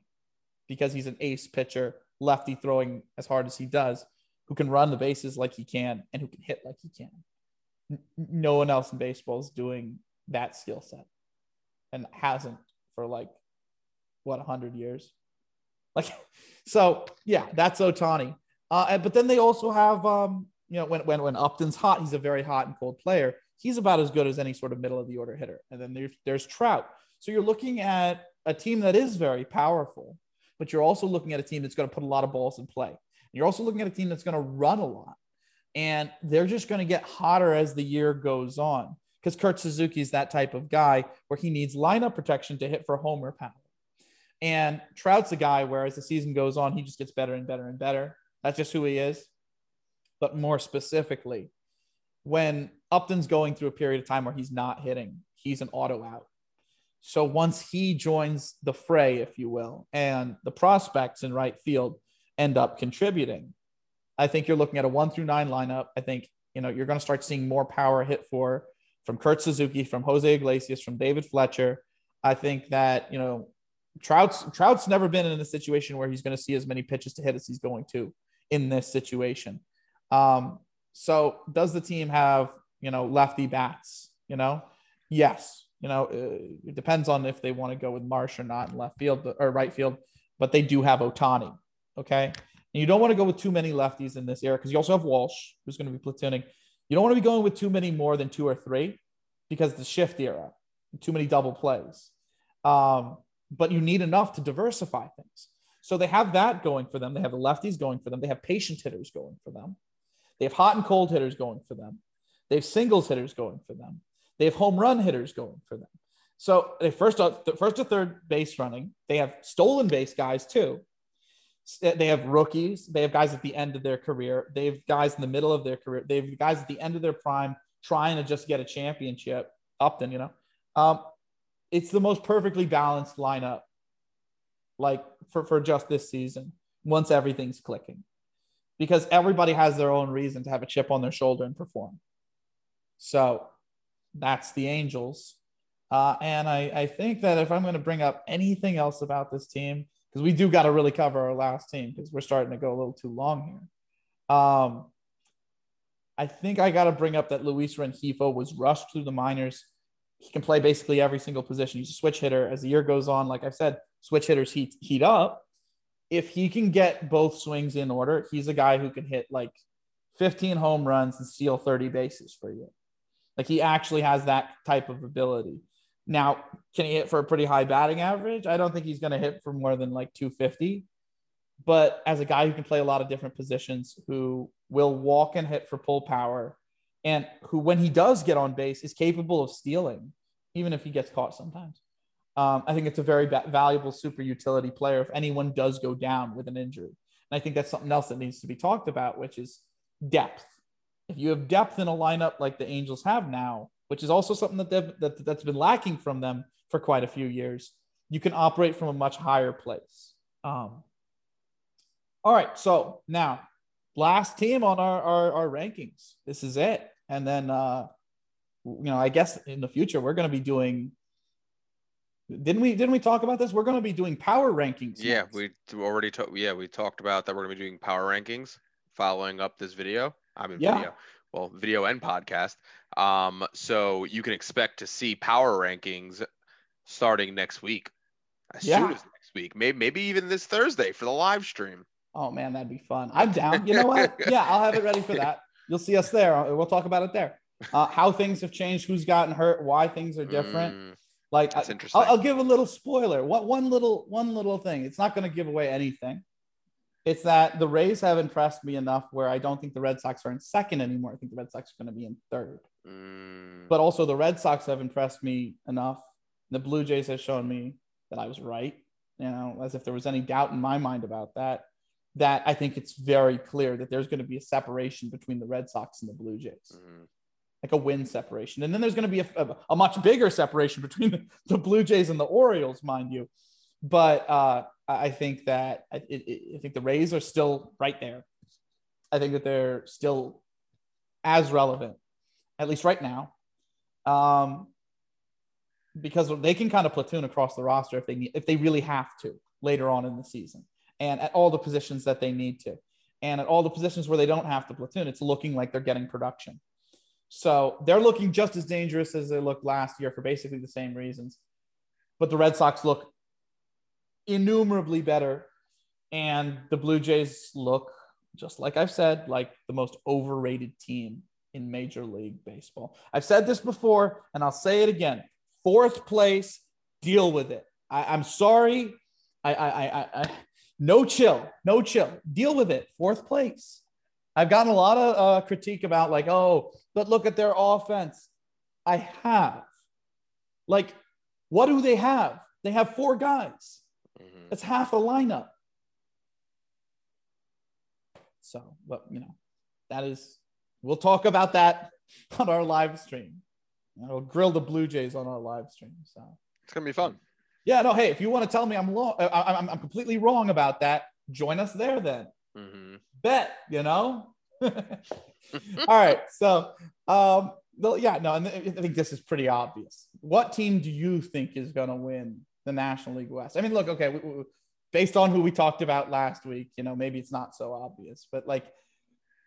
because he's an ace pitcher, lefty throwing as hard as he does, who can run the bases like he can and who can hit like he can. No one else in baseball is doing that skill set, and hasn't for 100 years. So yeah, that's Ohtani. But then they also have, when Upton's hot, he's a very hot and cold player. He's about as good as any sort of middle of the order hitter. And then there's Trout. So you're looking at a team that is very powerful, but you're also looking at a team that's going to put a lot of balls in play. You're also looking at a team that's going to run a lot, and they're just going to get hotter as the year goes on, because Kurt Suzuki is that type of guy where he needs lineup protection to hit for homer power. And Trout's a guy where as the season goes on, he just gets better and better and better. That's just who he is. But more specifically, when Upton's going through a period of time where he's not hitting, he's an auto out. So once he joins the fray, if you will, and the prospects in right field end up contributing, I think you're looking at a 1-9 lineup. I think, you're going to start seeing more power hit for from Kurt Suzuki, from Jose Iglesias, from David Fletcher. I think that, Trout's never been in a situation where he's going to see as many pitches to hit as he's going to in this situation. So does the team have, lefty bats, yes, it depends on if they want to go with Marsh or not in left field or right field, but they do have Ohtani. Okay. And you don't want to go with too many lefties in this era because you also have Walsh, who's going to be platooning. You don't want to be going with too many more than two or three because the shift era, too many double plays. But you need enough to diversify things. So they have that going for them. They have the lefties going for them. They have patient hitters going for them. They have hot and cold hitters going for them. They have singles hitters going for them. They have home run hitters going for them. So they first to third base running. They have stolen base guys too. They have rookies. They have guys at the end of their career. They have guys in the middle of their career. They have guys at the end of their prime trying to just get a championship. Upton, you know. It's the most perfectly balanced lineup, like for just this season, once everything's clicking. Because everybody has their own reason to have a chip on their shoulder and perform. So that's the Angels. And I think that if I'm going to bring up anything else about this team, because we do got to really cover our last team because we're starting to go a little too long here. I think I got to bring up that Luis Rengifo was rushed through the minors. He can play basically every single position. He's a switch hitter. As the year goes on, like I said, switch hitters heat up. If he can get both swings in order, he's a guy who can hit like 15 home runs and steal 30 bases for you. Like he actually has that type of ability. Now, can he hit for a pretty high batting average? I don't think he's going to hit for more than like 250. But as a guy who can play a lot of different positions, who will walk and hit for pull power, and who, when he does get on base, is capable of stealing, even if he gets caught sometimes. I think it's a very valuable super utility player if anyone does go down with an injury. And I think that's something else that needs to be talked about, which is depth. If you have depth in a lineup like the Angels have now, which is also something that's been lacking from them for quite a few years, you can operate from a much higher place. All right, so now, last team on our rankings. This is it. And then, I guess in the future, we're going to be doing – didn't we talk about this? We're going to be doing power rankings. Yeah, next. We talked about that we're going to be doing power rankings following up this video. Video. Well, video and podcast. So you can expect to see power rankings starting next week, as soon as next week, maybe even this Thursday for the live stream. Oh man, that'd be fun. I'm down. You know what? Yeah, I'll have it ready for that. You'll see us there. We'll talk about it there. How things have changed, who's gotten hurt, why things are different. That's interesting. I'll give a little spoiler. One little thing. It's not going to give away anything. It's that the Rays have impressed me enough where I don't think the Red Sox are in second anymore. I think the Red Sox are going to be in third. But also the Red Sox have impressed me enough. The Blue Jays have shown me that I was right, as if there was any doubt in my mind about that, that I think it's very clear that there's going to be a separation between the Red Sox and the Blue Jays, like a win separation. And then there's going to be a much bigger separation between the Blue Jays and the Orioles, mind you. But I think that I think the Rays are still right there. I think that they're still as relevant, at least right now, because they can kind of platoon across the roster if they really have to later on in the season, and at all the positions that they need to, and at all the positions where they don't have to platoon, it's looking like they're getting production. So they're looking just as dangerous as they looked last year for basically the same reasons, but the Red Sox look innumerably better, and the Blue Jays look, just like I've said, like the most overrated team in Major League Baseball. I've said this before, and I'll say it again. Fourth place, deal with it. I'm sorry. No chill. Deal with it. Fourth place. I've gotten a lot of critique about like, oh, but look at their offense. I have. Like, what do they have? They have four guys. That's half a lineup. So, we'll talk about that on our live stream. I'll grill the Blue Jays on our live stream. So it's going to be fun. Yeah, no, hey, if you want to tell me I'm completely wrong about that, join us there then. Bet. All right, so, and I think this is pretty obvious. What team do you think is going to win the National League West? I mean, look, okay, we, based on who we talked about last week, maybe it's not so obvious, but like,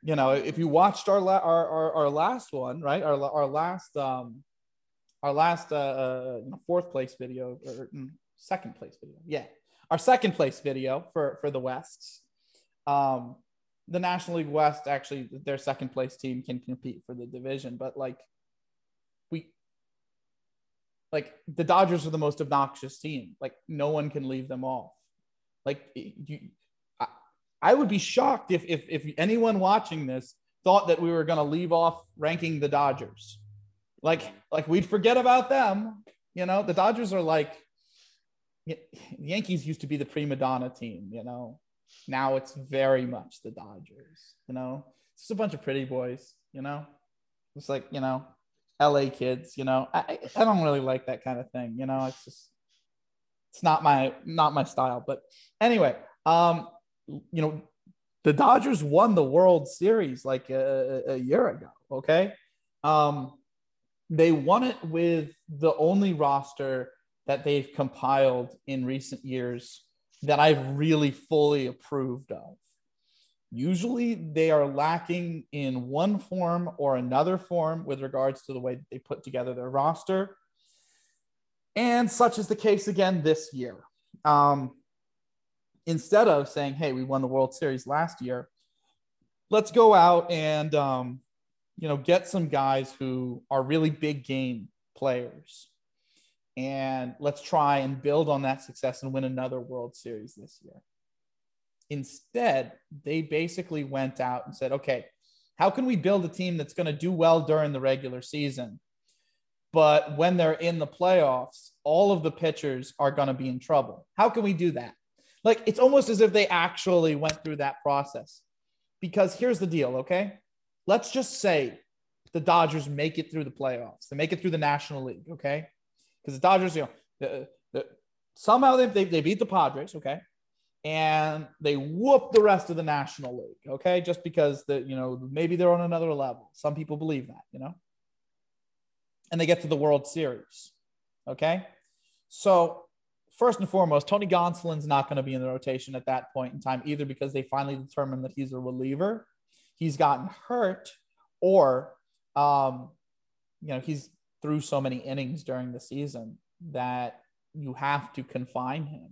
if you watched our last one, right, our last fourth place video or second place video. Yeah. Our second place video for the West. The National League West, actually, their second place team can compete for the division, but like the Dodgers are the most obnoxious team. Like no one can leave them off. Like I would be shocked if anyone watching this thought that we were going to leave off ranking the Dodgers. Like we'd forget about them. You know, the Dodgers are like, the Yankees used to be the prima donna team, you know, now it's very much the Dodgers, you know, it's just a bunch of pretty boys, you know, it's like, you know, LA kids, you know, I don't really like that kind of thing. You know, it's just, it's not my style, but anyway, you know, the Dodgers won the World Series like a year ago. Okay. They won it with the only roster that they've compiled in recent years that I've really fully approved of. Usually they are lacking in one form or another form with regards to the way that they put together their roster. And such is the case again this year. Instead of saying, hey, we won the World Series last year, let's go out and, you know, get some guys who are really big game players. And let's try and build on that success and win another World Series this year. Instead, they basically went out and said, okay, how can we build a team that's going to do well during the regular season? But when they're in the playoffs, all of the pitchers are going to be in trouble. How can we do that? Like, it's almost as if they actually went through that process. Because here's the deal, okay? Let's just say the Dodgers make it through the playoffs. They make it through the National League, okay? Because the Dodgers, you know, somehow they beat the Padres, okay? And they whoop the rest of the National League, okay? Just because, you know, maybe they're on another level. Some people believe that, you know? And they get to the World Series, okay? So, first and foremost, Tony Gonsolin's not going to be in the rotation at that point in time either because they finally determined that he's a reliever. He's gotten hurt or, you know, he's through so many innings during the season that you have to confine him.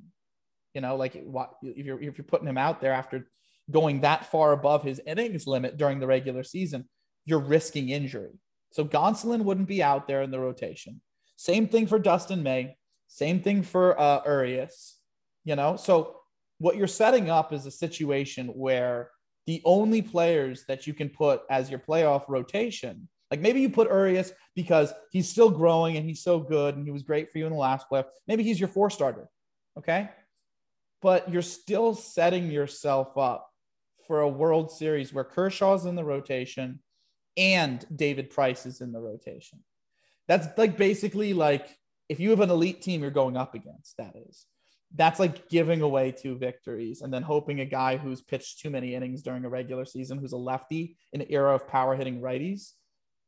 You know, like if you're putting him out there after going that far above his innings limit during the regular season, you're risking injury. So Gonsolin wouldn't be out there in the rotation. Same thing for Dustin May. Same thing for Urias, you know? So what you're setting up is a situation where the only players that you can put as your playoff rotation, like maybe you put Urias because he's still growing and he's so good and he was great for you in the last playoff. Maybe he's your four starter, okay? But you're still setting yourself up for a World Series where Kershaw's in the rotation and David Price is in the rotation. That's like basically like, if you have an elite team you're going up against, that's like giving away two victories and then hoping a guy who's pitched too many innings during a regular season, who's a lefty in an era of power hitting righties,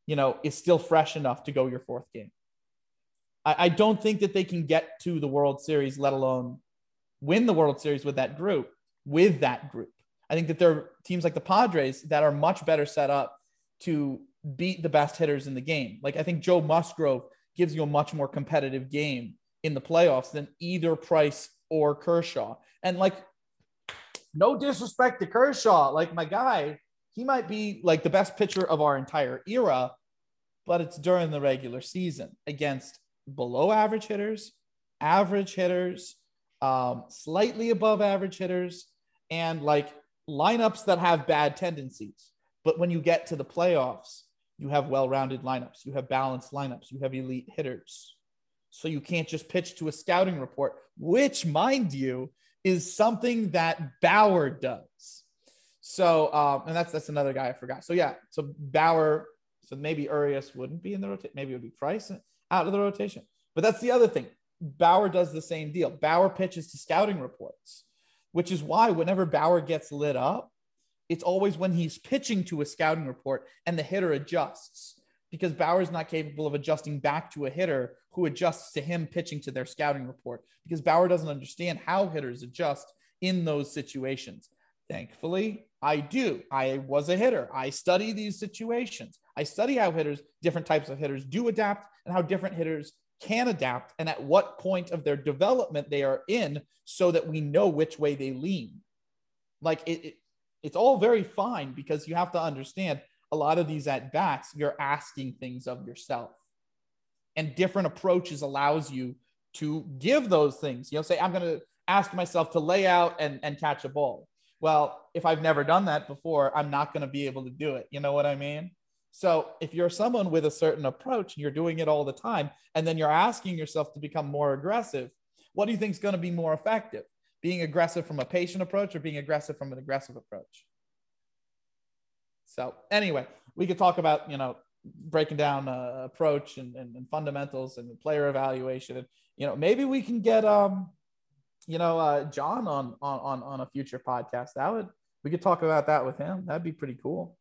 you know, is still fresh enough to go your fourth game. I don't think that they can get to the World Series, let alone win the World Series with that group, I think that there are teams like the Padres that are much better set up to beat the best hitters in the game. Like I think Joe Musgrove gives you a much more competitive game in the playoffs than either Price or Kershaw. And like, no disrespect to Kershaw, like my guy, he might be like the best pitcher of our entire era, but it's during the regular season against below average hitters, slightly above average hitters, and like lineups that have bad tendencies. But when you get to the playoffs, you have well-rounded lineups. You have balanced lineups. You have elite hitters. So you can't just pitch to a scouting report, which, mind you, is something that Bauer does. So, and that's another guy I forgot. So, yeah, so Bauer, so maybe Urias wouldn't be in the rotation. Maybe it would be Price out of the rotation. But that's the other thing. Bauer does the same deal. Bauer pitches to scouting reports, which is why whenever Bauer gets lit up, it's always when he's pitching to a scouting report and the hitter adjusts because Bauer's not capable of adjusting back to a hitter who adjusts to him pitching to their scouting report because Bauer doesn't understand how hitters adjust in those situations. Thankfully, I do. I was a hitter. I study these situations. I study how hitters, different types of hitters do adapt and how different hitters can adapt and at what point of their development they are in so that we know which way they lean. Like It's all very fine, because you have to understand a lot of these at-bats, you're asking things of yourself. And different approaches allows you to give those things. You know, say, I'm going to ask myself to lay out and catch a ball. Well, if I've never done that before, I'm not going to be able to do it. You know what I mean? So if you're someone with a certain approach and you're doing it all the time, and then you're asking yourself to become more aggressive, what do you think is going to be more effective? Being aggressive from a patient approach, or being aggressive from an aggressive approach? So anyway, we could talk about, you know, breaking down approach and fundamentals and player evaluation. And, you know, maybe we can get, you know, John on a future podcast. We could talk about that with him. That'd be pretty cool.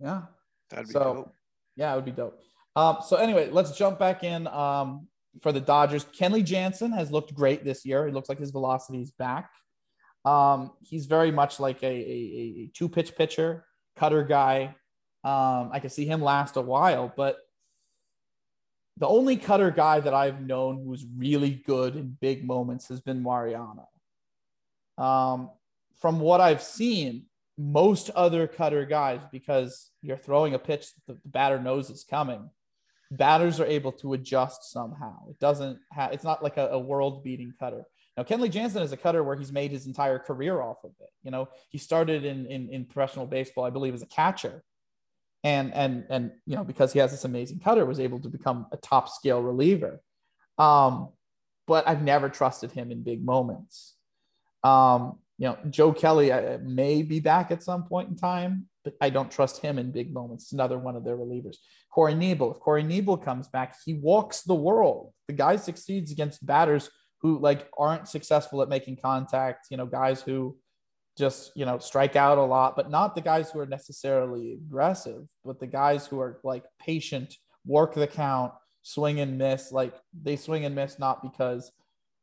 Yeah. That'd be dope. Yeah, it would be dope. So anyway, let's jump back in for the Dodgers. Kenley Jansen has looked great this year. It looks like his velocity is back. He's very much like a two-pitch pitcher, cutter guy. I could see him last a while, but the only cutter guy that I've known who's really good in big moments has been Mariano. From what I've seen, most other cutter guys, because you're throwing a pitch that the batter knows is coming, batters are able to adjust somehow. It's not like a world-beating cutter. Now, Kenley Jansen is a cutter where he's made his entire career off of it. You know, he started in professional baseball, I believe, as a catcher, and you know, because he has this amazing cutter, was able to become a top-scale reliever. But I've never trusted him in big moments. You know, Joe Kelly may be back at some point in time, but I don't trust him in big moments. It's another one of their relievers. Corey Knebel. If Corey Knebel comes back, he walks the world. The guy succeeds against batters who like aren't successful at making contact, you know, guys who just, you know, strike out a lot, but not the guys who are necessarily aggressive, but the guys who are like patient, work the count, swing and miss. Like they swing and miss, not because,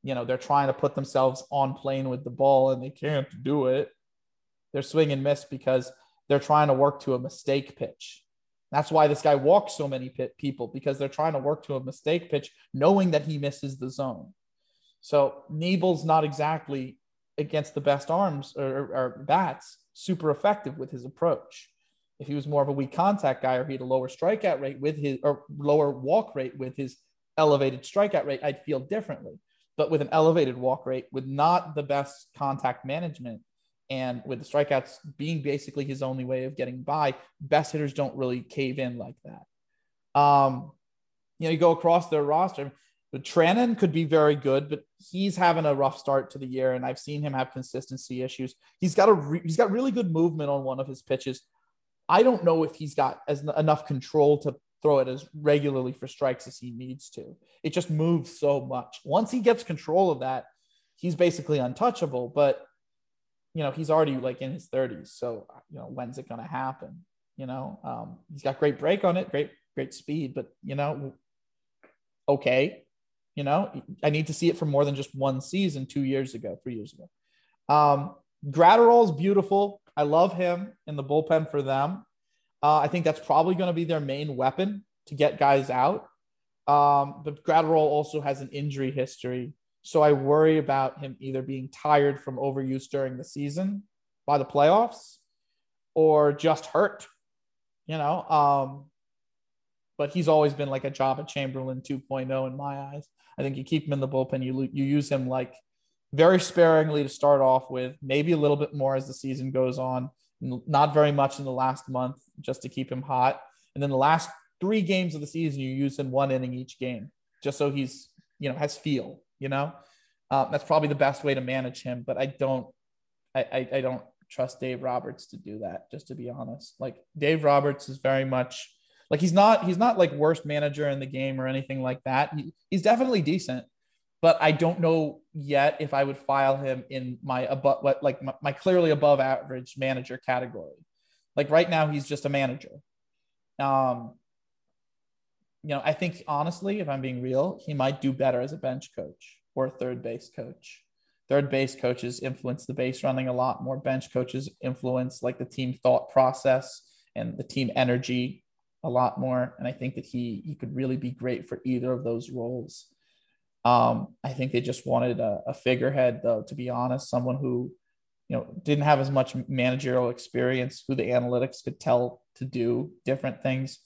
you know, they're trying to put themselves on plane with the ball and they can't do it. They're swing and miss because they're trying to work to a mistake pitch. That's why this guy walks so many people, because they're trying to work to a mistake pitch, knowing that he misses the zone. So Knebel's not exactly against the best arms or bats super effective with his approach. If he was more of a weak contact guy, or he had a lower strikeout rate with his, or lower walk rate with his elevated strikeout rate, I'd feel differently. But with an elevated walk rate, with not the best contact management, and with the strikeouts being basically his only way of getting by, best hitters don't really cave in like that. You know, you go across their roster, but Tranan could be very good, but he's having a rough start to the year, and I've seen him have consistency issues. He's got really good movement on one of his pitches. I don't know if he's got enough control to throw it as regularly for strikes as he needs to. It just moves so much. Once he gets control of that, he's basically untouchable, but you know, he's already like in his 30s. So, you know, when's it going to happen? You know, he's got great break on it, great speed, but you know, okay. You know, I need to see it for more than just one season, 2 years ago, 3 years ago. Gratterall's beautiful. I love him in the bullpen for them. I think that's probably going to be their main weapon to get guys out. But Gratterall also has an injury history. So I worry about him either being tired from overuse during the season by the playoffs, or just hurt, you know. But he's always been like a Java Chamberlain 2.0 in my eyes. I think you keep him in the bullpen. You use him like very sparingly to start off with, maybe a little bit more as the season goes on. Not very much in the last month, just to keep him hot. And then the last three games of the season, you use him one inning each game, just so he's, you know, has feel. You know, that's probably the best way to manage him, but I don't trust Dave Roberts to do that, just to be honest. Like Dave Roberts is very much like, he's not like worst manager in the game or anything like that. He's definitely decent, but I don't know yet if I would file him in my my clearly above average manager category. Like right now, he's just a manager. You know, I think, honestly, if I'm being real, he might do better as a bench coach or a third base coach. Third base coaches influence the base running a lot more. Bench coaches influence like the team thought process and the team energy a lot more. And I think that he could really be great for either of those roles. I think they just wanted a figurehead, though, to be honest, someone who didn't have as much managerial experience, who the analytics could tell to do different things.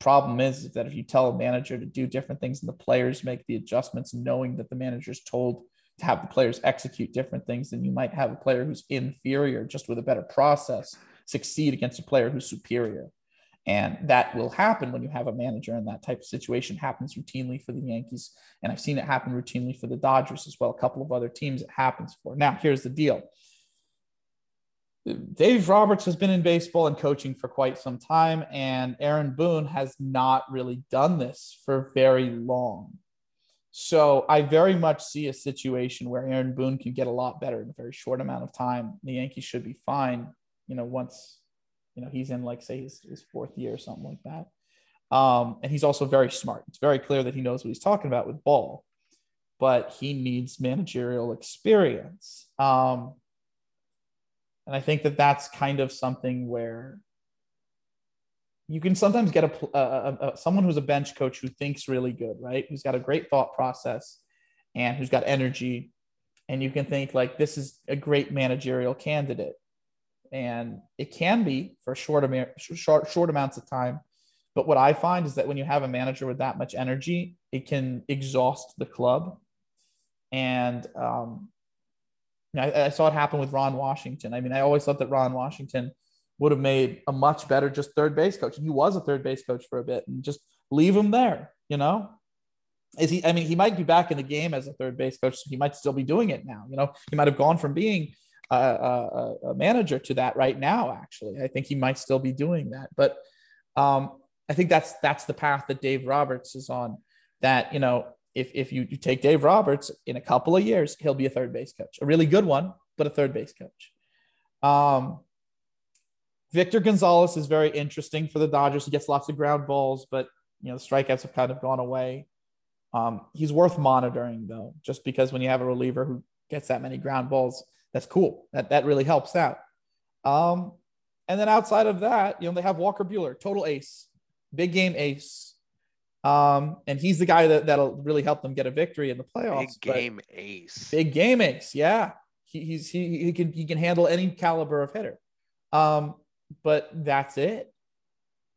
Problem is that if you tell a manager to do different things and the players make the adjustments, knowing that the manager's told to have the players execute different things, then you might have a player who's inferior just with a better process succeed against a player who's superior. And that will happen when you have a manager, and that type of situation happens routinely for the Yankees. And I've seen it happen routinely for the Dodgers as well. A couple of other teams it happens for. Now, here's the deal. Dave Roberts has been in baseball and coaching for quite some time, and Aaron Boone has not really done this for very long. So I very much see a situation where Aaron Boone can get a lot better in a very short amount of time. The Yankees should be fine, once he's in, like, say, his fourth year or something like that. And he's also very smart. It's very clear that he knows what he's talking about with ball, but he needs managerial experience. And I think that that's kind of something where you can sometimes get someone who's a bench coach who thinks really good, right? Who's got a great thought process and who's got energy. And you can think like, this is a great managerial candidate. And it can be for short amounts of time. But what I find is that when you have a manager with that much energy, it can exhaust the club. And I saw it happen with Ron Washington. I mean, I always thought that Ron Washington would have made a much better just third base coach. And he was a third base coach for a bit, and just leave him there, he might be back in the game as a third base coach. So he might still be doing it now. He might've gone from being a manager to that right now. Actually, I think he might still be doing that, but I think that's the path that Dave Roberts is on. That if you take Dave Roberts, in a couple of years he'll be a third base coach, a really good one, but a third base coach. Victor Gonzalez is very interesting for the Dodgers. He gets lots of ground balls, but the strikeouts have kind of gone away. He's worth monitoring though, just because when you have a reliever who gets that many ground balls, that's cool. That really helps out. And then outside of that, they have Walker Buehler, total ace, big game ace. And he's the guy that'll really help them get a victory in the playoffs. Big game ace. Big game ace. Yeah. He can handle any caliber of hitter. But that's it.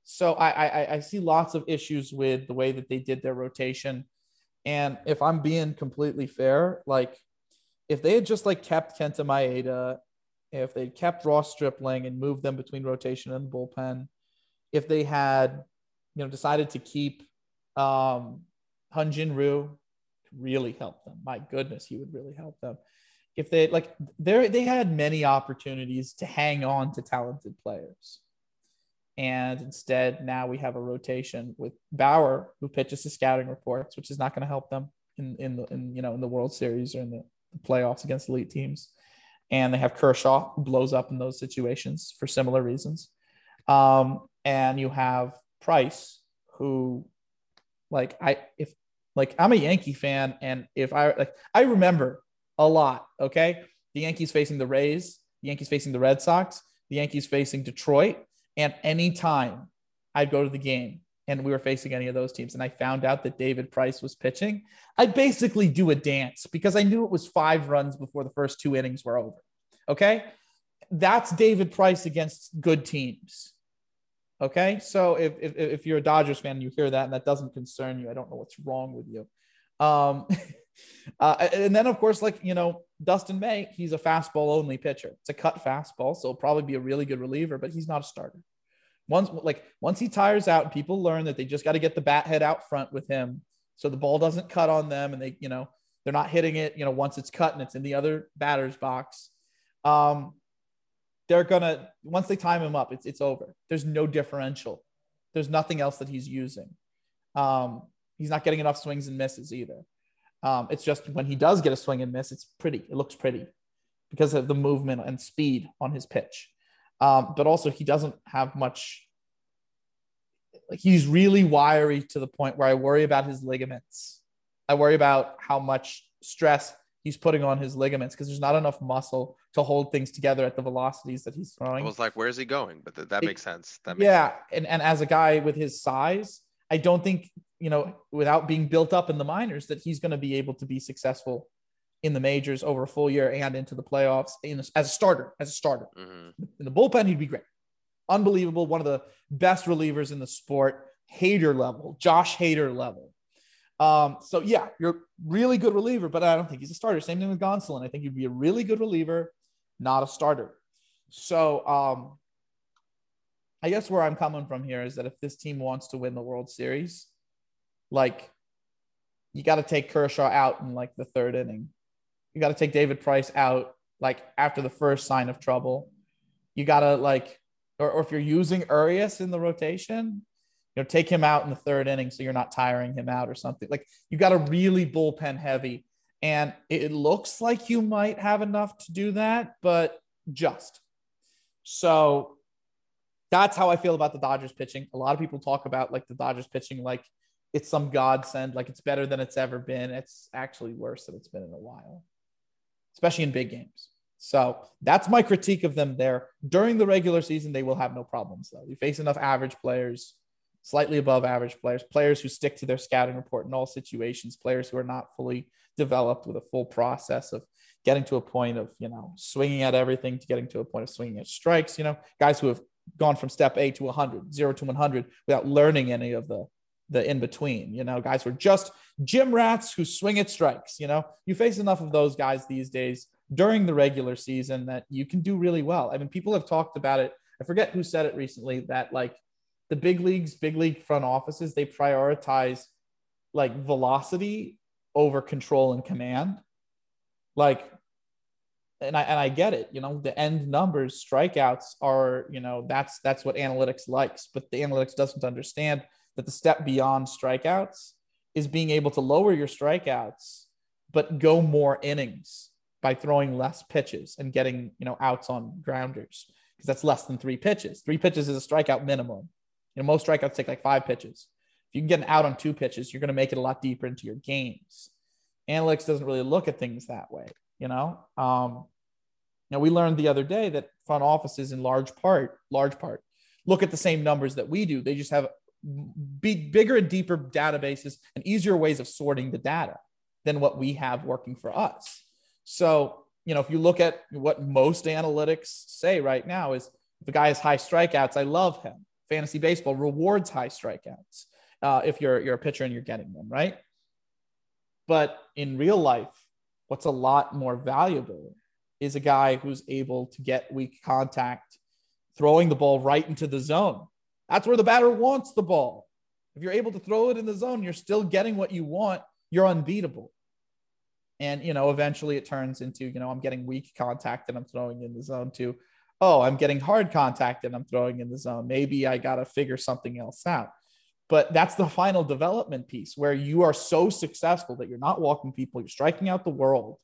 So I see lots of issues with the way that they did their rotation. And if I'm being completely fair, if they had just kept Kenta Maeda, if they'd kept Ross Stripling and moved them between rotation and bullpen, if they had, decided to keep Hyun-Jin Ryu, really helped them. My goodness, he would really help them. If they they had many opportunities to hang on to talented players. And instead, now we have a rotation with Bauer, who pitches to scouting reports, which is not going to help them in the World Series or in the playoffs against elite teams. And they have Kershaw, who blows up in those situations for similar reasons. And you have Price, who I'm a Yankee fan. And I remember a lot. Okay. The Yankees facing the Rays, the Yankees facing the Red Sox, the Yankees facing Detroit. And any time I'd go to the game and we were facing any of those teams, and I found out that David Price was pitching, I'd basically do a dance because I knew it was 5 runs before the first 2 innings were over. Okay. That's David Price against good teams. Okay. So if you're a Dodgers fan and you hear that and that doesn't concern you, I don't know what's wrong with you. And then of course, Dustin May, he's a fastball only pitcher. It's a cut fastball. So he'll probably be a really good reliever, but he's not a starter. Once he tires out, people learn that they just got to get the bat head out front with him, so the ball doesn't cut on them, and they, they're not hitting it, once it's cut and it's in the other batter's box. Once they time him up, it's over. There's no differential. There's nothing else that he's using. He's not getting enough swings and misses either. It's just when he does get a swing and miss, it looks pretty because of the movement and speed on his pitch. But also he doesn't have much, he's really wiry to the point where I worry about his ligaments. I worry about how much stress he's putting on his ligaments because there's not enough muscle to hold things together at the velocities that he's throwing. I was like, where's he going? But that makes sense. That makes sense. And as a guy with his size, I don't think, without being built up in the minors, that he's going to be able to be successful in the majors over a full year and into the playoffs as a starter. Mm-hmm. In the bullpen, he'd be great. Unbelievable. One of the best relievers in the sport. Hader level, Josh Hader level. So yeah, you're a really good reliever, but I don't think he's a starter. Same thing with Gonsolin. I think he'd be a really good reliever, not a starter. So I guess where I'm coming from here is that if this team wants to win the World Series, like you got to take Kershaw out in like the third inning. You got to take David Price out like after the first sign of trouble. You got to like, or if you're using Urias in the rotation, you know, take him out in the third inning so you're not tiring him out or something. Like you got to really bullpen heavy, and it looks like you might have enough to do that, but just. So that's how I feel about the Dodgers pitching. A lot of people talk about like the Dodgers pitching like it's some godsend, like it's better than it's ever been. It's actually worse than it's been in a while, especially in big games. So that's my critique of them there. During the regular season, they will have no problems though. You face enough average players, slightly above average players, players who stick to their scouting report in all situations, players who are not fully developed with a full process of getting to a point of, you know, swinging at everything to getting to a point of swinging at strikes, you know, guys who have gone from step A to 100, 0 to 100 without learning any of the in-between, you know, guys who are just gym rats who swing at strikes, you know, you face enough of those guys these days during the regular season that you can do really well. I mean, people have talked about it. I forget who said it recently that like, the big leagues, big league front offices, they prioritize like velocity over control and command. Like, and I get it, you know, the end numbers, strikeouts are, you know, that's what analytics likes, but the analytics doesn't understand that the step beyond strikeouts is being able to lower your strikeouts, but go more innings by throwing less pitches and getting, you know, outs on grounders, because that's less than 3 pitches. 3 pitches is a strikeout minimum. You know, most strikeouts take like 5 pitches. If you can get an out on 2 pitches, you're going to make it a lot deeper into your games. Analytics doesn't really look at things that way, you know? Now, we learned the other day that front offices in large part, look at the same numbers that we do. They just have bigger and deeper databases and easier ways of sorting the data than what we have working for us. So, you know, if you look at what most analytics say right now is if a guy has high strikeouts, I love him. Fantasy baseball rewards high strikeouts if you're a pitcher and you're getting them, right? But in real life, what's a lot more valuable is a guy who's able to get weak contact, throwing the ball right into the zone. That's where the batter wants the ball. If you're able to throw it in the zone, you're still getting what you want. You're unbeatable. And, you know, eventually it turns into, you know, I'm getting weak contact and I'm throwing in the zone too. Oh, I'm getting hard contact and I'm throwing in the zone. Maybe I got to figure something else out. But that's the final development piece where you are so successful that you're not walking people, you're striking out the world,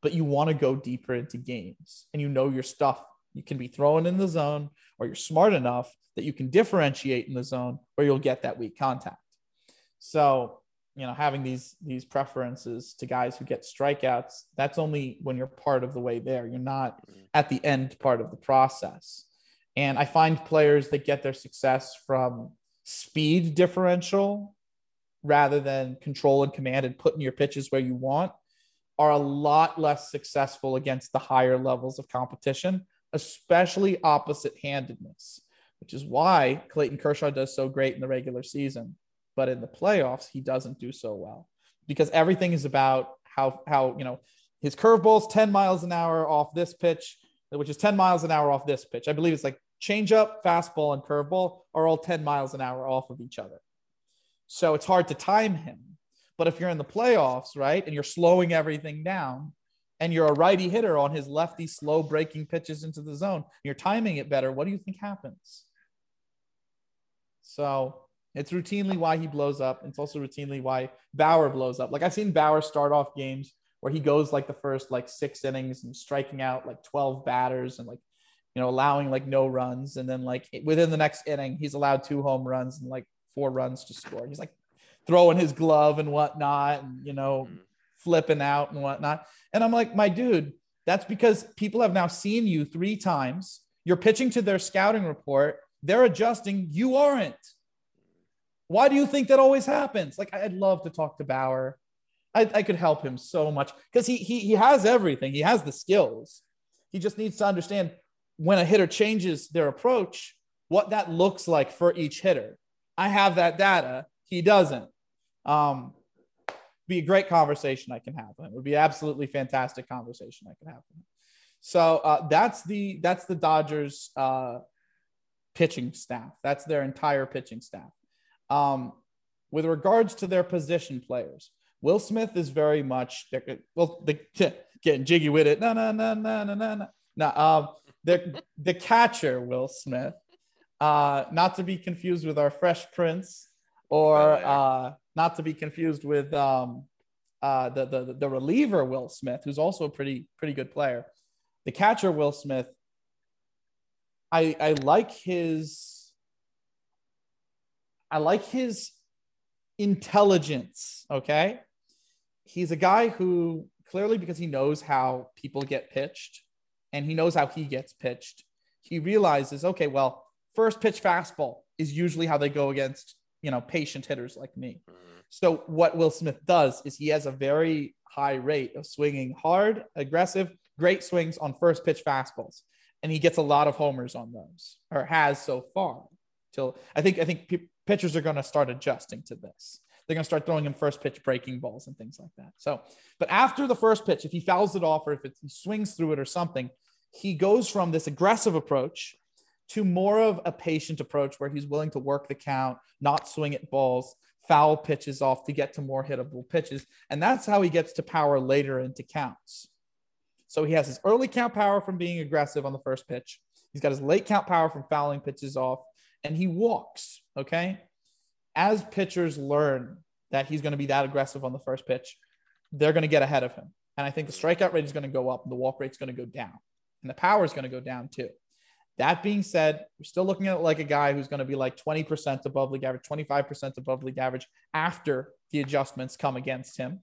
but you want to go deeper into games and you know your stuff. You can be thrown in the zone or you're smart enough that you can differentiate in the zone or you'll get that weak contact. So, you know, having these preferences to guys who get strikeouts, that's only when you're part of the way there. You're not at the end part of the process. And I find players that get their success from speed differential rather than control and command and putting your pitches where you want are a lot less successful against the higher levels of competition, especially opposite-handedness, which is why Clayton Kershaw does so great in the regular season. But in the playoffs, he doesn't do so well because everything is about how you know, his curveball's 10 miles an hour off this pitch, which is 10 miles an hour off this pitch. I believe it's like changeup, fastball, and curveball are all 10 miles an hour off of each other. So it's hard to time him. But if you're in the playoffs, right, and you're slowing everything down and you're a righty hitter on his lefty slow breaking pitches into the zone, you're timing it better. What do you think happens? So it's routinely why he blows up. It's also routinely why Bauer blows up. Like I've seen Bauer start off games where he goes like the first like 6 innings and striking out like 12 batters and like, you know, allowing like no runs. And then like within the next inning, he's allowed 2 home runs and like 4 runs to score. He's like throwing his glove and whatnot and, you know, flipping out and whatnot. And I'm like, my dude, that's because people have now seen you 3 times. You're pitching to their scouting report. They're adjusting. You aren't. Why do you think that always happens? Like, I'd love to talk to Bauer I could help him so much, because he has everything. He has the skills. He just needs to understand when a hitter changes their approach, what that looks like for each hitter. I have that data. He doesn't. Be a great conversation I can have with him. It would be absolutely fantastic conversation I can have with him. So that's the Dodgers pitching staff. That's their entire pitching staff. With regards to their position players, Will Smith is very much getting jiggy with it. The catcher, Will Smith, not to be confused with our Fresh Prince, or not to be confused with the reliever, Will Smith, who's also a pretty good player. The catcher, Will Smith, I like his intelligence. Okay. He's a guy who clearly, because he knows how people get pitched and he knows how he gets pitched, he realizes, okay, well, first pitch fastball is usually how they go against, patient hitters like me. So what Will Smith does is he has a very high rate of swinging hard, aggressive, great swings on first pitch fastballs. And he gets a lot of homers on those, or has so far, till I think pitchers are going to start adjusting to this. They're going to start throwing him first pitch breaking balls and things like that. So, but after the first pitch, if he fouls it off, or if he swings through it or something, he goes from this aggressive approach to more of a patient approach, where he's willing to work the count, not swing at balls, foul pitches off to get to more hittable pitches. And that's how he gets to power later into counts. So he has his early count power from being aggressive on the first pitch. He's got his late count power from fouling pitches off, and he walks. Okay. As pitchers learn that he's going to be that aggressive on the first pitch, they're going to get ahead of him. And I think the strikeout rate is going to go up, and the walk rate is going to go down, and the power is going to go down too. That being said, we're still looking at like a guy who's going to be like 20% above league average, 25% above league average after the adjustments come against him.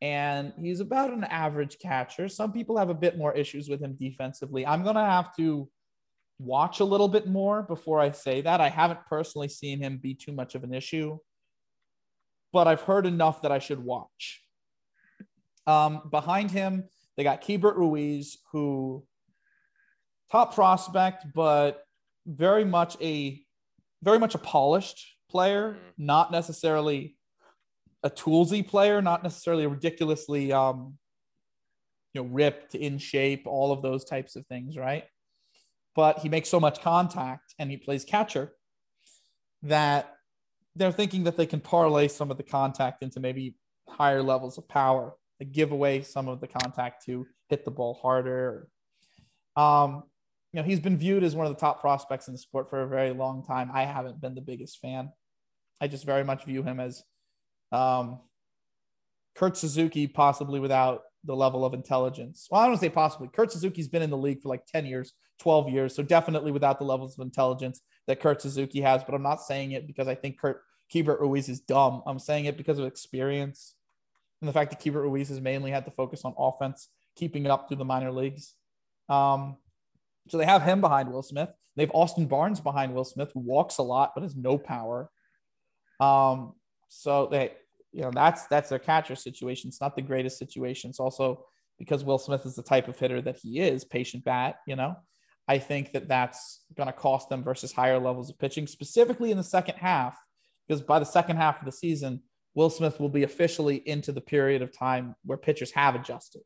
And he's about an average catcher. Some people have a bit more issues with him defensively. I'm going to have to watch a little bit more before I say that. I haven't personally seen him be too much of an issue, but I've heard enough that I should watch. Behind him, they got Keibert Ruiz, who top prospect, but very much a polished player, not necessarily a toolsy player, not necessarily ridiculously, ripped, in shape, all of those types of things, right? But he makes so much contact and he plays catcher that they're thinking that they can parlay some of the contact into maybe higher levels of power, like give away some of the contact to hit the ball harder. He's been viewed as one of the top prospects in the sport for a very long time. I haven't been the biggest fan. I just very much view him as Kurt Suzuki, possibly without the level of intelligence. Well, I don't say possibly. Kurt Suzuki's been in the league for like 10 years, 12 years. So definitely without the levels of intelligence that Kurt Suzuki has, but I'm not saying it because I think Keibert Ruiz is dumb. I'm saying it because of experience and the fact that Keibert Ruiz has mainly had to focus on offense, keeping up through the minor leagues. So they have him behind Will Smith. They have Austin Barnes behind Will Smith, who walks a lot, but has no power. So they, that's their catcher situation. It's not the greatest situation. It's also because Will Smith is the type of hitter that he is, patient bat, I think that's going to cost them versus higher levels of pitching, specifically in the second half, because by the second half of the season, Will Smith will be officially into the period of time where pitchers have adjusted.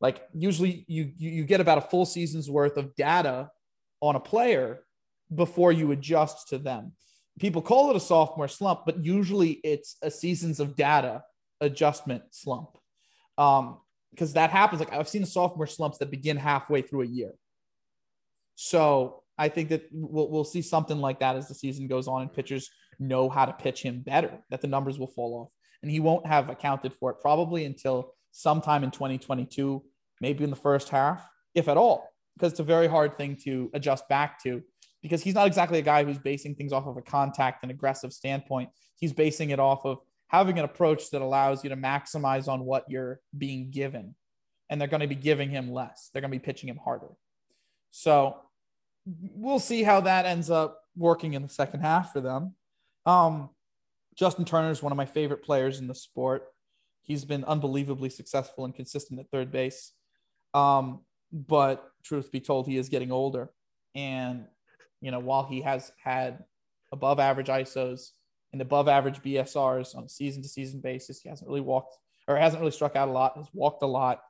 Like usually you get about a full season's worth of data on a player before you adjust to them. People call it a sophomore slump, but usually it's a seasons of data adjustment slump. Because that happens. Like I've seen the sophomore slumps that begin halfway through a year. So I think that we'll see something like that as the season goes on and pitchers know how to pitch him better, that the numbers will fall off and he won't have accounted for it probably until sometime in 2022, maybe in the first half, if at all, because it's a very hard thing to adjust back to. Because he's not exactly a guy who's basing things off of a contact and aggressive standpoint. He's basing it off of having an approach that allows you to maximize on what you're being given. And they're going to be giving him less. They're going to be pitching him harder. So we'll see how that ends up working in the second half for them. Justin Turner is one of my favorite players in the sport. He's been unbelievably successful and consistent at third base. But truth be told, he is getting older. And, you know, while he has had above average ISOs and above average BSRs on a season to season basis, he hasn't really walked or hasn't really struck out a lot, has walked a lot.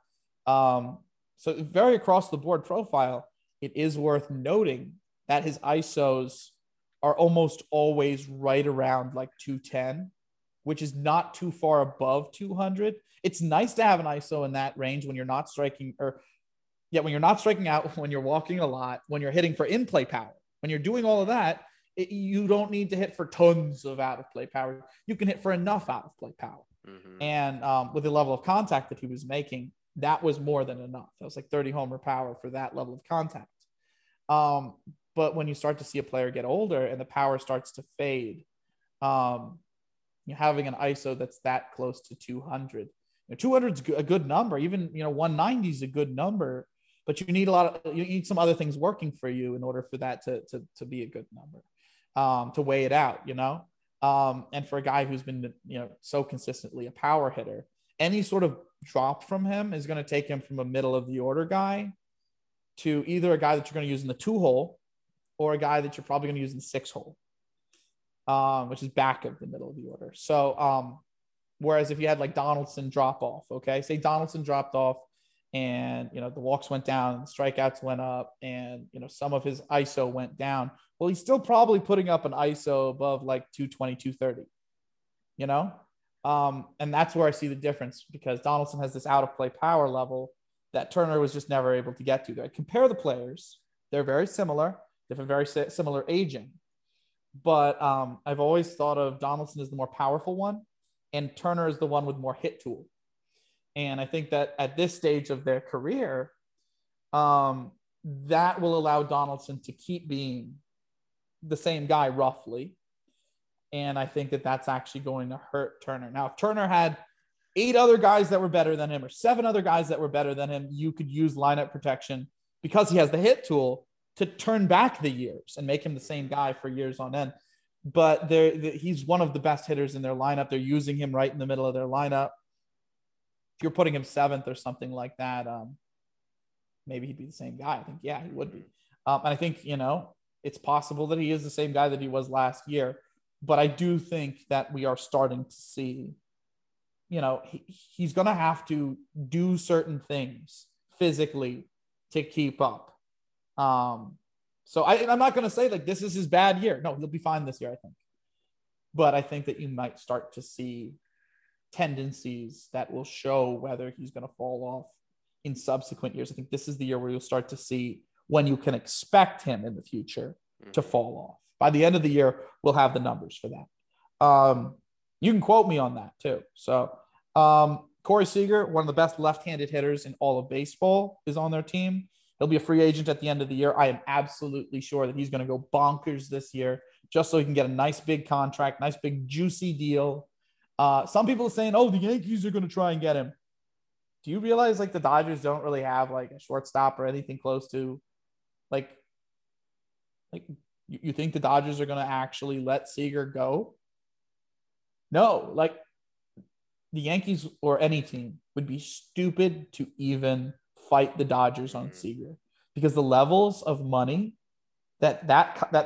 So very across the board profile, it is worth noting that his ISOs are almost always right around like 210, which is not too far above 200. It's nice to have an ISO in that range when you're not striking or when you're not striking out, when you're walking a lot, when you're hitting for in-play power, when you're doing all of that, you don't need to hit for tons of out-of-play power. You can hit for enough out-of-play power. Mm-hmm. And with the level of contact that he was making, that was more than enough. That was like 30 homer power for that level of contact. But when you start to see a player get older and the power starts to fade, you're having an ISO that's that close to 200. 200 is a good number. Even 190 is a good number. But you need some other things working for you in order for that to be a good number, to weigh it out, and for a guy who's been, so consistently a power hitter, any sort of drop from him is going to take him from a middle of the order guy to either a guy that you're going to use in the two hole or a guy that you're probably going to use in the six hole, which is back of the middle of the order. So, whereas if you had like Donaldson drop off, say Donaldson dropped off, and, the walks went down, the strikeouts went up, and, some of his ISO went down. Well, he's still probably putting up an ISO above like 220, 230, and that's where I see the difference, because Donaldson has this out of play power level that Turner was just never able to get to. I compare the players. They're very similar, different, very similar aging. But I've always thought of Donaldson as the more powerful one, and Turner is the one with more hit tool. And I think that at this stage of their career, that will allow Donaldson to keep being the same guy roughly. And I think that that's actually going to hurt Turner. Now, if Turner had 8 other guys that were better than him or 7 other guys that were better than him, you could use lineup protection because he has the hit tool to turn back the years and make him the same guy for years on end. But he's one of the best hitters in their lineup. They're using him right in the middle of their lineup. If you're putting him 7th or something like that, maybe he'd be the same guy. I think, he would be. And I think, it's possible that he is the same guy that he was last year. But I do think that we are starting to see, he's going to have to do certain things physically to keep up. So I'm not going to say like this is his bad year. No, he'll be fine this year, I think. But I think that you might start to see tendencies that will show whether he's going to fall off in subsequent years. I think this is the year where you'll start to see when you can expect him in the future to fall off. By the end of the year, we'll have the numbers for that. You can quote me on that too. So Corey Seager, one of the best left-handed hitters in all of baseball, is on their team. He'll be a free agent at the end of the year. I am absolutely sure that he's going to go bonkers this year just so he can get a nice big contract, nice big juicy deal. Some people are saying, the Yankees are going to try and get him. Do you realize the Dodgers don't really have a shortstop or anything close to you think the Dodgers are going to actually let Seager go? No, the Yankees or any team would be stupid to even fight the Dodgers on Seager, because the levels of money that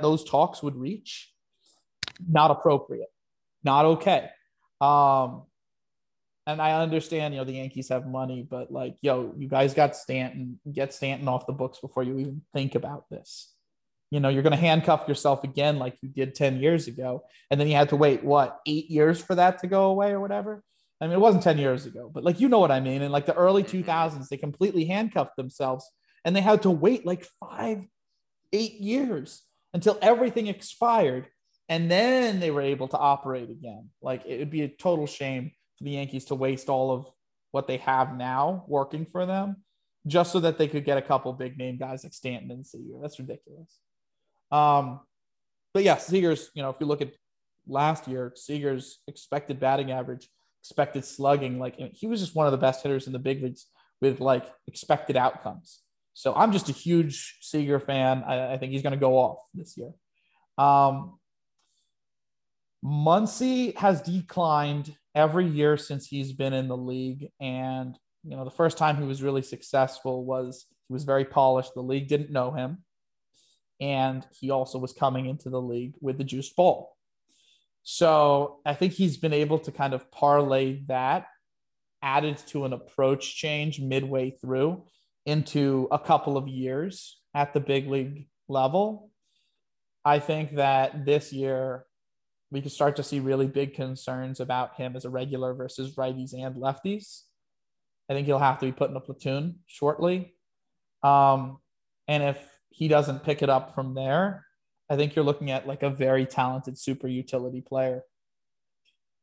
those talks would reach, not appropriate, not okay. And I understand, the Yankees have money, but you guys got Stanton, get Stanton off the books before you even think about this. You're going to handcuff yourself again, like you did 10 years ago. And then you had to wait, 8 years for that to go away or whatever. I mean, it wasn't 10 years ago, but what I mean? In the early 2000s, they completely handcuffed themselves and they had to wait 5-8 years until everything expired. And then they were able to operate again. It would be a total shame for the Yankees to waste all of what they have now working for them just so that they could get a couple big name guys like Stanton and Seager. That's ridiculous. But yeah, Seager's, if you look at last year, Seager's expected batting average, expected slugging, he was just one of the best hitters in the big leagues with expected outcomes. So I'm just a huge Seager fan. I think he's going to go off this year. Muncy has declined every year since he's been in the league. And, you know, the first time he was really successful was he was very polished. The league didn't know him. And he also was coming into the league with the juiced ball. So I think he's been able to kind of parlay that, added to an approach change midway through, into a couple of years at the big league level. I think that this year we could start to see really big concerns about him as a regular versus righties and lefties. I think he'll have to be put in a platoon shortly. And if he doesn't pick it up from there, I think you're looking at like a very talented super utility player.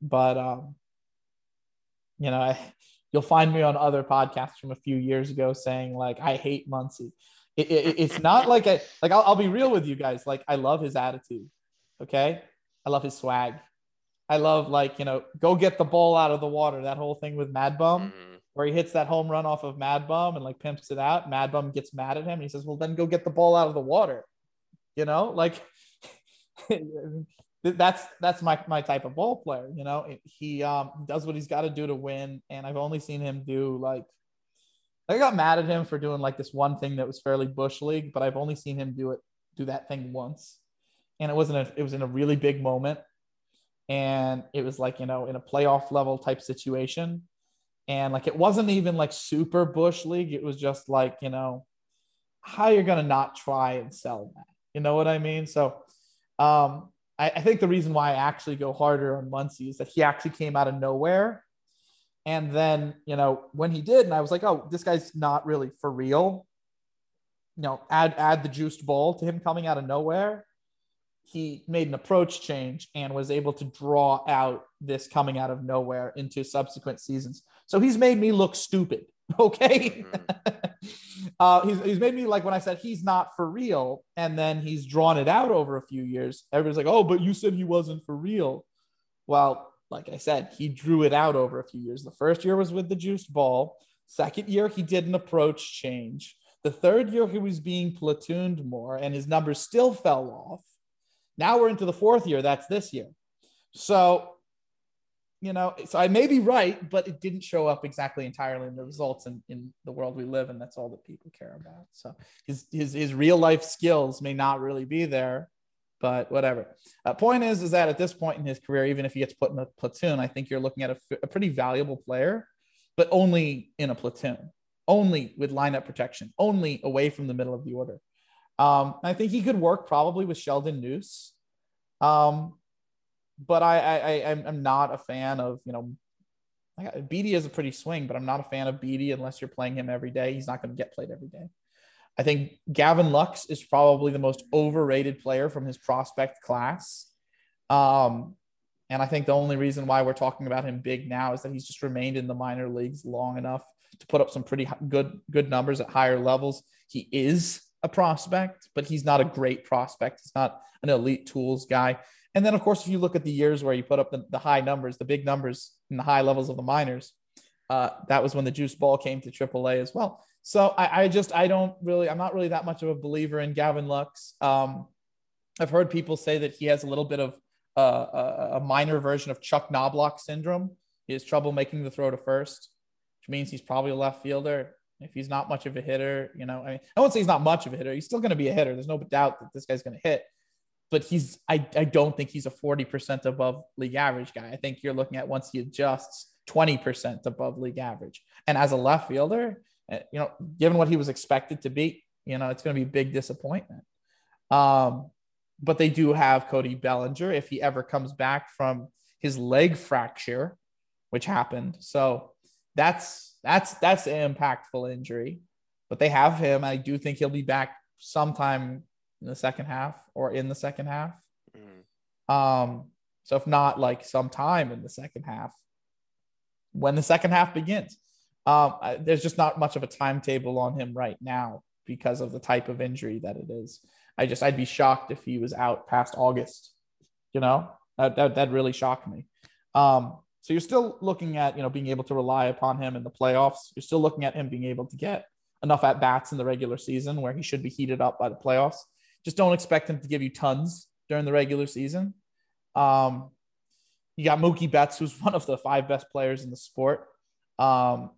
But, you know, you'll find me on other podcasts from a few years ago saying like, I hate Muncy. It's not like I'll be real with you guys. Like, I love his attitude. Okay. I love his swag. I love, like, you know, go get the ball out of the water. That whole thing with Mad Bum, where he hits that home run off of Mad Bum and like pimps it out. Mad Bum gets mad at him. And he says, well, then go get the ball out of the water. You know, like that's my type of ball player. You know, he does what he's got to do to win. And I've only seen him do like, I got mad at him for doing like this one thing that was fairly bush league, but I've only seen him do that thing once. And it was in a really big moment. And it was like, you know, in a playoff level type situation. And like, it wasn't even like super bush league. It was just like, you know, how you're going to not try and sell that. You know what I mean? So I think the reason why I actually go harder on Muncy is that he actually came out of nowhere. And then, you know, when he did, and I was like, oh, this guy's not really for real. You know, add the juiced ball to him coming out of nowhere. He made an approach change and was able to draw out this coming out of nowhere into subsequent seasons. So he's made me look stupid. Okay. He's made me, like, when I said he's not for real, and then he's drawn it out over a few years, everybody's like, oh, but you said he wasn't for real. Well, like I said, he drew it out over a few years. The first year was with the juiced ball. Second year, he did an approach change. The third year, he was being platooned more and his numbers still fell off. Now we're into the fourth year. That's this year. So, you know, so I may be right, but it didn't show up exactly entirely in the results in the world we live in. That's all that people care about. So his real life skills may not really be there, but whatever. Point is that at this point in his career, even if he gets put in a platoon, I think you're looking at a pretty valuable player, but only in a platoon, only with lineup protection, only away from the middle of the order. I think he could work probably with Sheldon Noose. But I'm not a fan of, you know, Beattie is a pretty swing, but I'm not a fan of Beattie unless you're playing him every day. He's not going to get played every day. I think Gavin Lux is probably the most overrated player from his prospect class. And I think the only reason why we're talking about him big now is that he's just remained in the minor leagues long enough to put up some pretty good numbers at higher levels. He is a prospect, but he's not a great prospect. He's not an elite tools guy. And then, of course, if you look at the years where you put up the high numbers, the big numbers in the high levels of the minors, that was when the juice ball came to AAA as well. So I'm not really that much of a believer in Gavin Lux. I've heard people say that he has a little bit of a minor version of Chuck Knobloch syndrome. He has trouble making the throw to first, which means he's probably a left fielder. If he's not much of a hitter, you know, I mean, I won't say he's not much of a hitter. He's still going to be a hitter. There's no doubt that this guy's going to hit. But I don't think he's a 40% above league average guy. I think you're looking at, once he adjusts, 20% above league average. And as a left fielder, you know, given what he was expected to be, you know, it's going to be a big disappointment. But they do have Cody Bellinger if he ever comes back from his leg fracture, which happened. So that's an impactful injury. But they have him. I do think he'll be back sometime in the second half. So if not like sometime in the second half, when the second half begins, there's just not much of a timetable on him right now because of the type of injury that it is. I'd be shocked if he was out past August, you know, that really shocked me. So you're still looking at, you know, being able to rely upon him in the playoffs. You're still looking at him being able to get enough at bats in the regular season where he should be heated up by the playoffs. Just don't expect him to give you tons during the regular season. You got Mookie Betts, who's one of the 5 best players in the sport. I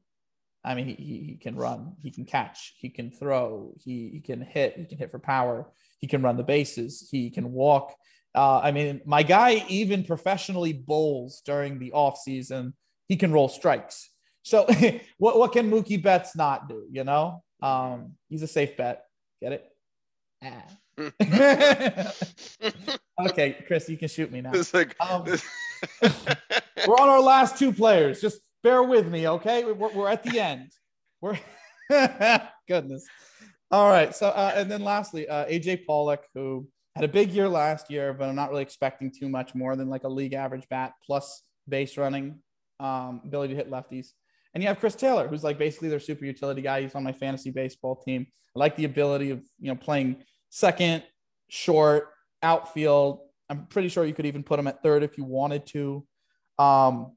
mean, he can run, he can catch, he can throw, he can hit for power, he can run the bases, he can walk. I mean, my guy even professionally bowls during the offseason. He can roll strikes. So what can Mookie Betts not do, you know? He's a safe bet. Get it? Okay, Chris, you can shoot me now. We're on our last 2 players. Just bear with me, okay? We're at the end. We're goodness. All right. So, and then lastly, AJ Pollock, who had a big year last year, but I'm not really expecting too much more than like a league average bat plus base running, ability to hit lefties. And you have Chris Taylor, who's like basically their super utility guy. He's on my fantasy baseball team. I like the ability of, you know, playing second, short, outfield. I'm pretty sure you could even put him at third if you wanted to. Not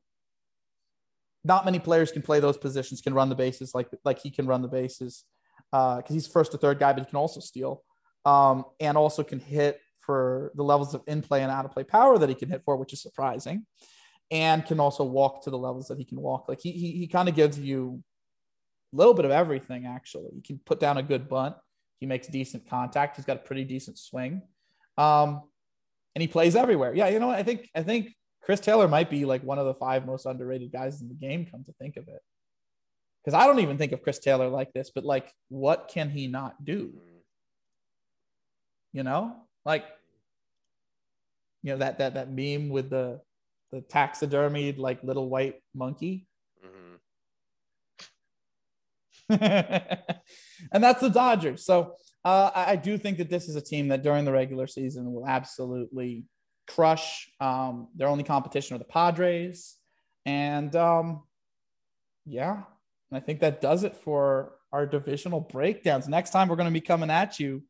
many players can play those positions, can run the bases like he can run the bases because he's first to third guy, but he can also steal and also can hit for the levels of in-play and out-of-play power that he can hit for, which is surprising, and can also walk to the levels that he can walk. Like he kind of gives you a little bit of everything, actually. He can put down a good bunt. He makes decent contact. He's got a pretty decent swing. And he plays everywhere. Yeah, you know what? I think Chris Taylor might be like one of the 5 most underrated guys in the game, come to think of it. Because I don't even think of Chris Taylor like this, but like, what can he not do? You know, like, you know, that meme with the taxidermied, like, little white monkey. Mm-hmm. And that's the Dodgers. So I do think that this is a team that during the regular season will absolutely crush. Their only competition are the Padres. And yeah, I think that does it for our divisional breakdowns. Next time we're going to be coming at you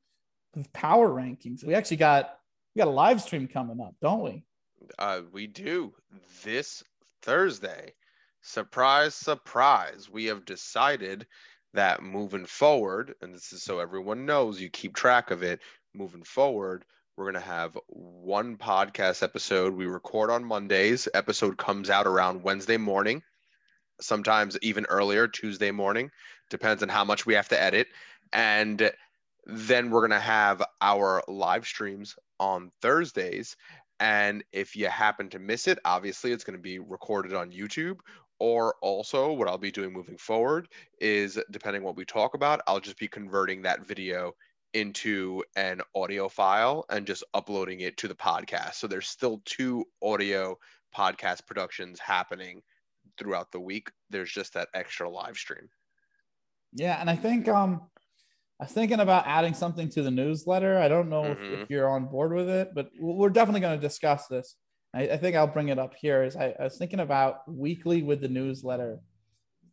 with power rankings. We actually got a live stream coming up, don't we? We do. This Thursday. Surprise, surprise. We have decided that moving forward, and this is so everyone knows, you keep track of it, moving forward, we're going to have one podcast episode. We record on Mondays. Episode comes out around Wednesday morning, sometimes even earlier, Tuesday morning. Depends on how much we have to edit. And then we're going to have our live streams on Thursdays. And if you happen to miss it, obviously it's going to be recorded on YouTube. Or also what I'll be doing moving forward is, depending on what we talk about, I'll just be converting that video into an audio file and just uploading it to the podcast. So there's still 2 audio podcast productions happening throughout the week. There's just that extra live stream. Yeah. And I think I was thinking about adding something to the newsletter. I don't know if you're on board with it, but we're definitely going to discuss this. I think I'll bring it up here. I was thinking about weekly with the newsletter,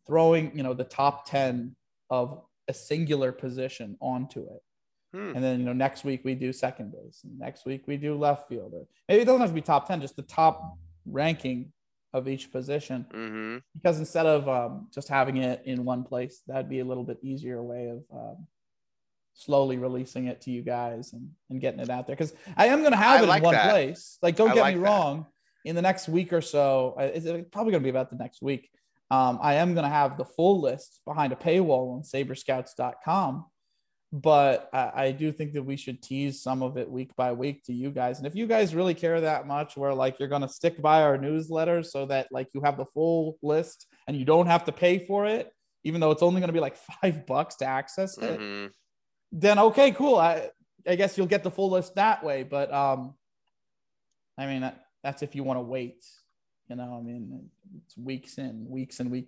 throwing, you know, the top 10 of a singular position onto it. And then, you know, next week we do second base. And next week we do left fielder. Maybe it doesn't have to be top 10, just the top ranking of each position. Mm-hmm. Because instead of just having it in one place, that'd be a little bit easier way of slowly releasing it to you guys and getting it out there, because I am going to have it in one place. Like, don't get me wrong, in the next week or so, it's probably going to be about the next week. I am going to have the full list behind a paywall on saberscouts.com, but I do think that we should tease some of it week by week to you guys. And if you guys really care that much, where like you're going to stick by our newsletter so that like you have the full list and you don't have to pay for it, even though it's only going to be like $5 to access it. Mm-hmm. Then, okay, cool. I guess you'll get the full list that way. But, I mean, that's if you want to wait. You know, I mean, it's weeks and weeks. I mean,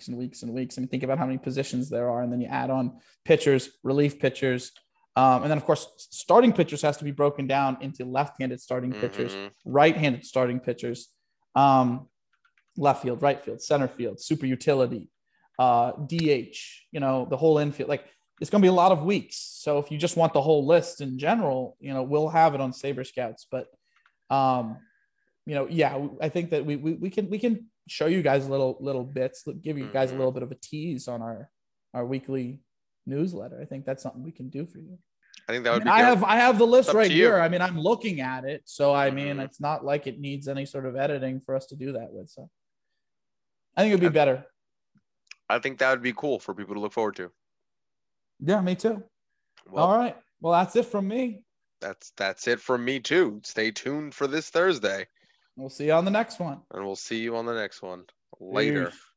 think about how many positions there are. And then you add on pitchers, relief pitchers. And then, of course, starting pitchers has to be broken down into left-handed starting pitchers, right-handed starting pitchers, left field, right field, center field, super utility, DH, you know, the whole infield. Like, it's going to be a lot of weeks. So if you just want the whole list in general, you know, we'll have it on Saber Scouts, but you know, yeah, I think that we can show you guys little bits, give you guys a little bit of a tease on our weekly newsletter. I think that's something we can do for you. I think that would be. I have the list right here. I mean, I'm looking at it, so I mean, it's not like it needs any sort of editing for us to do that with. So I think it'd be better. I think that would be cool for people to look forward to. Yeah, me too. Well, all right. Well, that's it from me. That's it from me too. Stay tuned for this Thursday. We'll see you on the next one. And we'll see you on the next one. Later. Peace.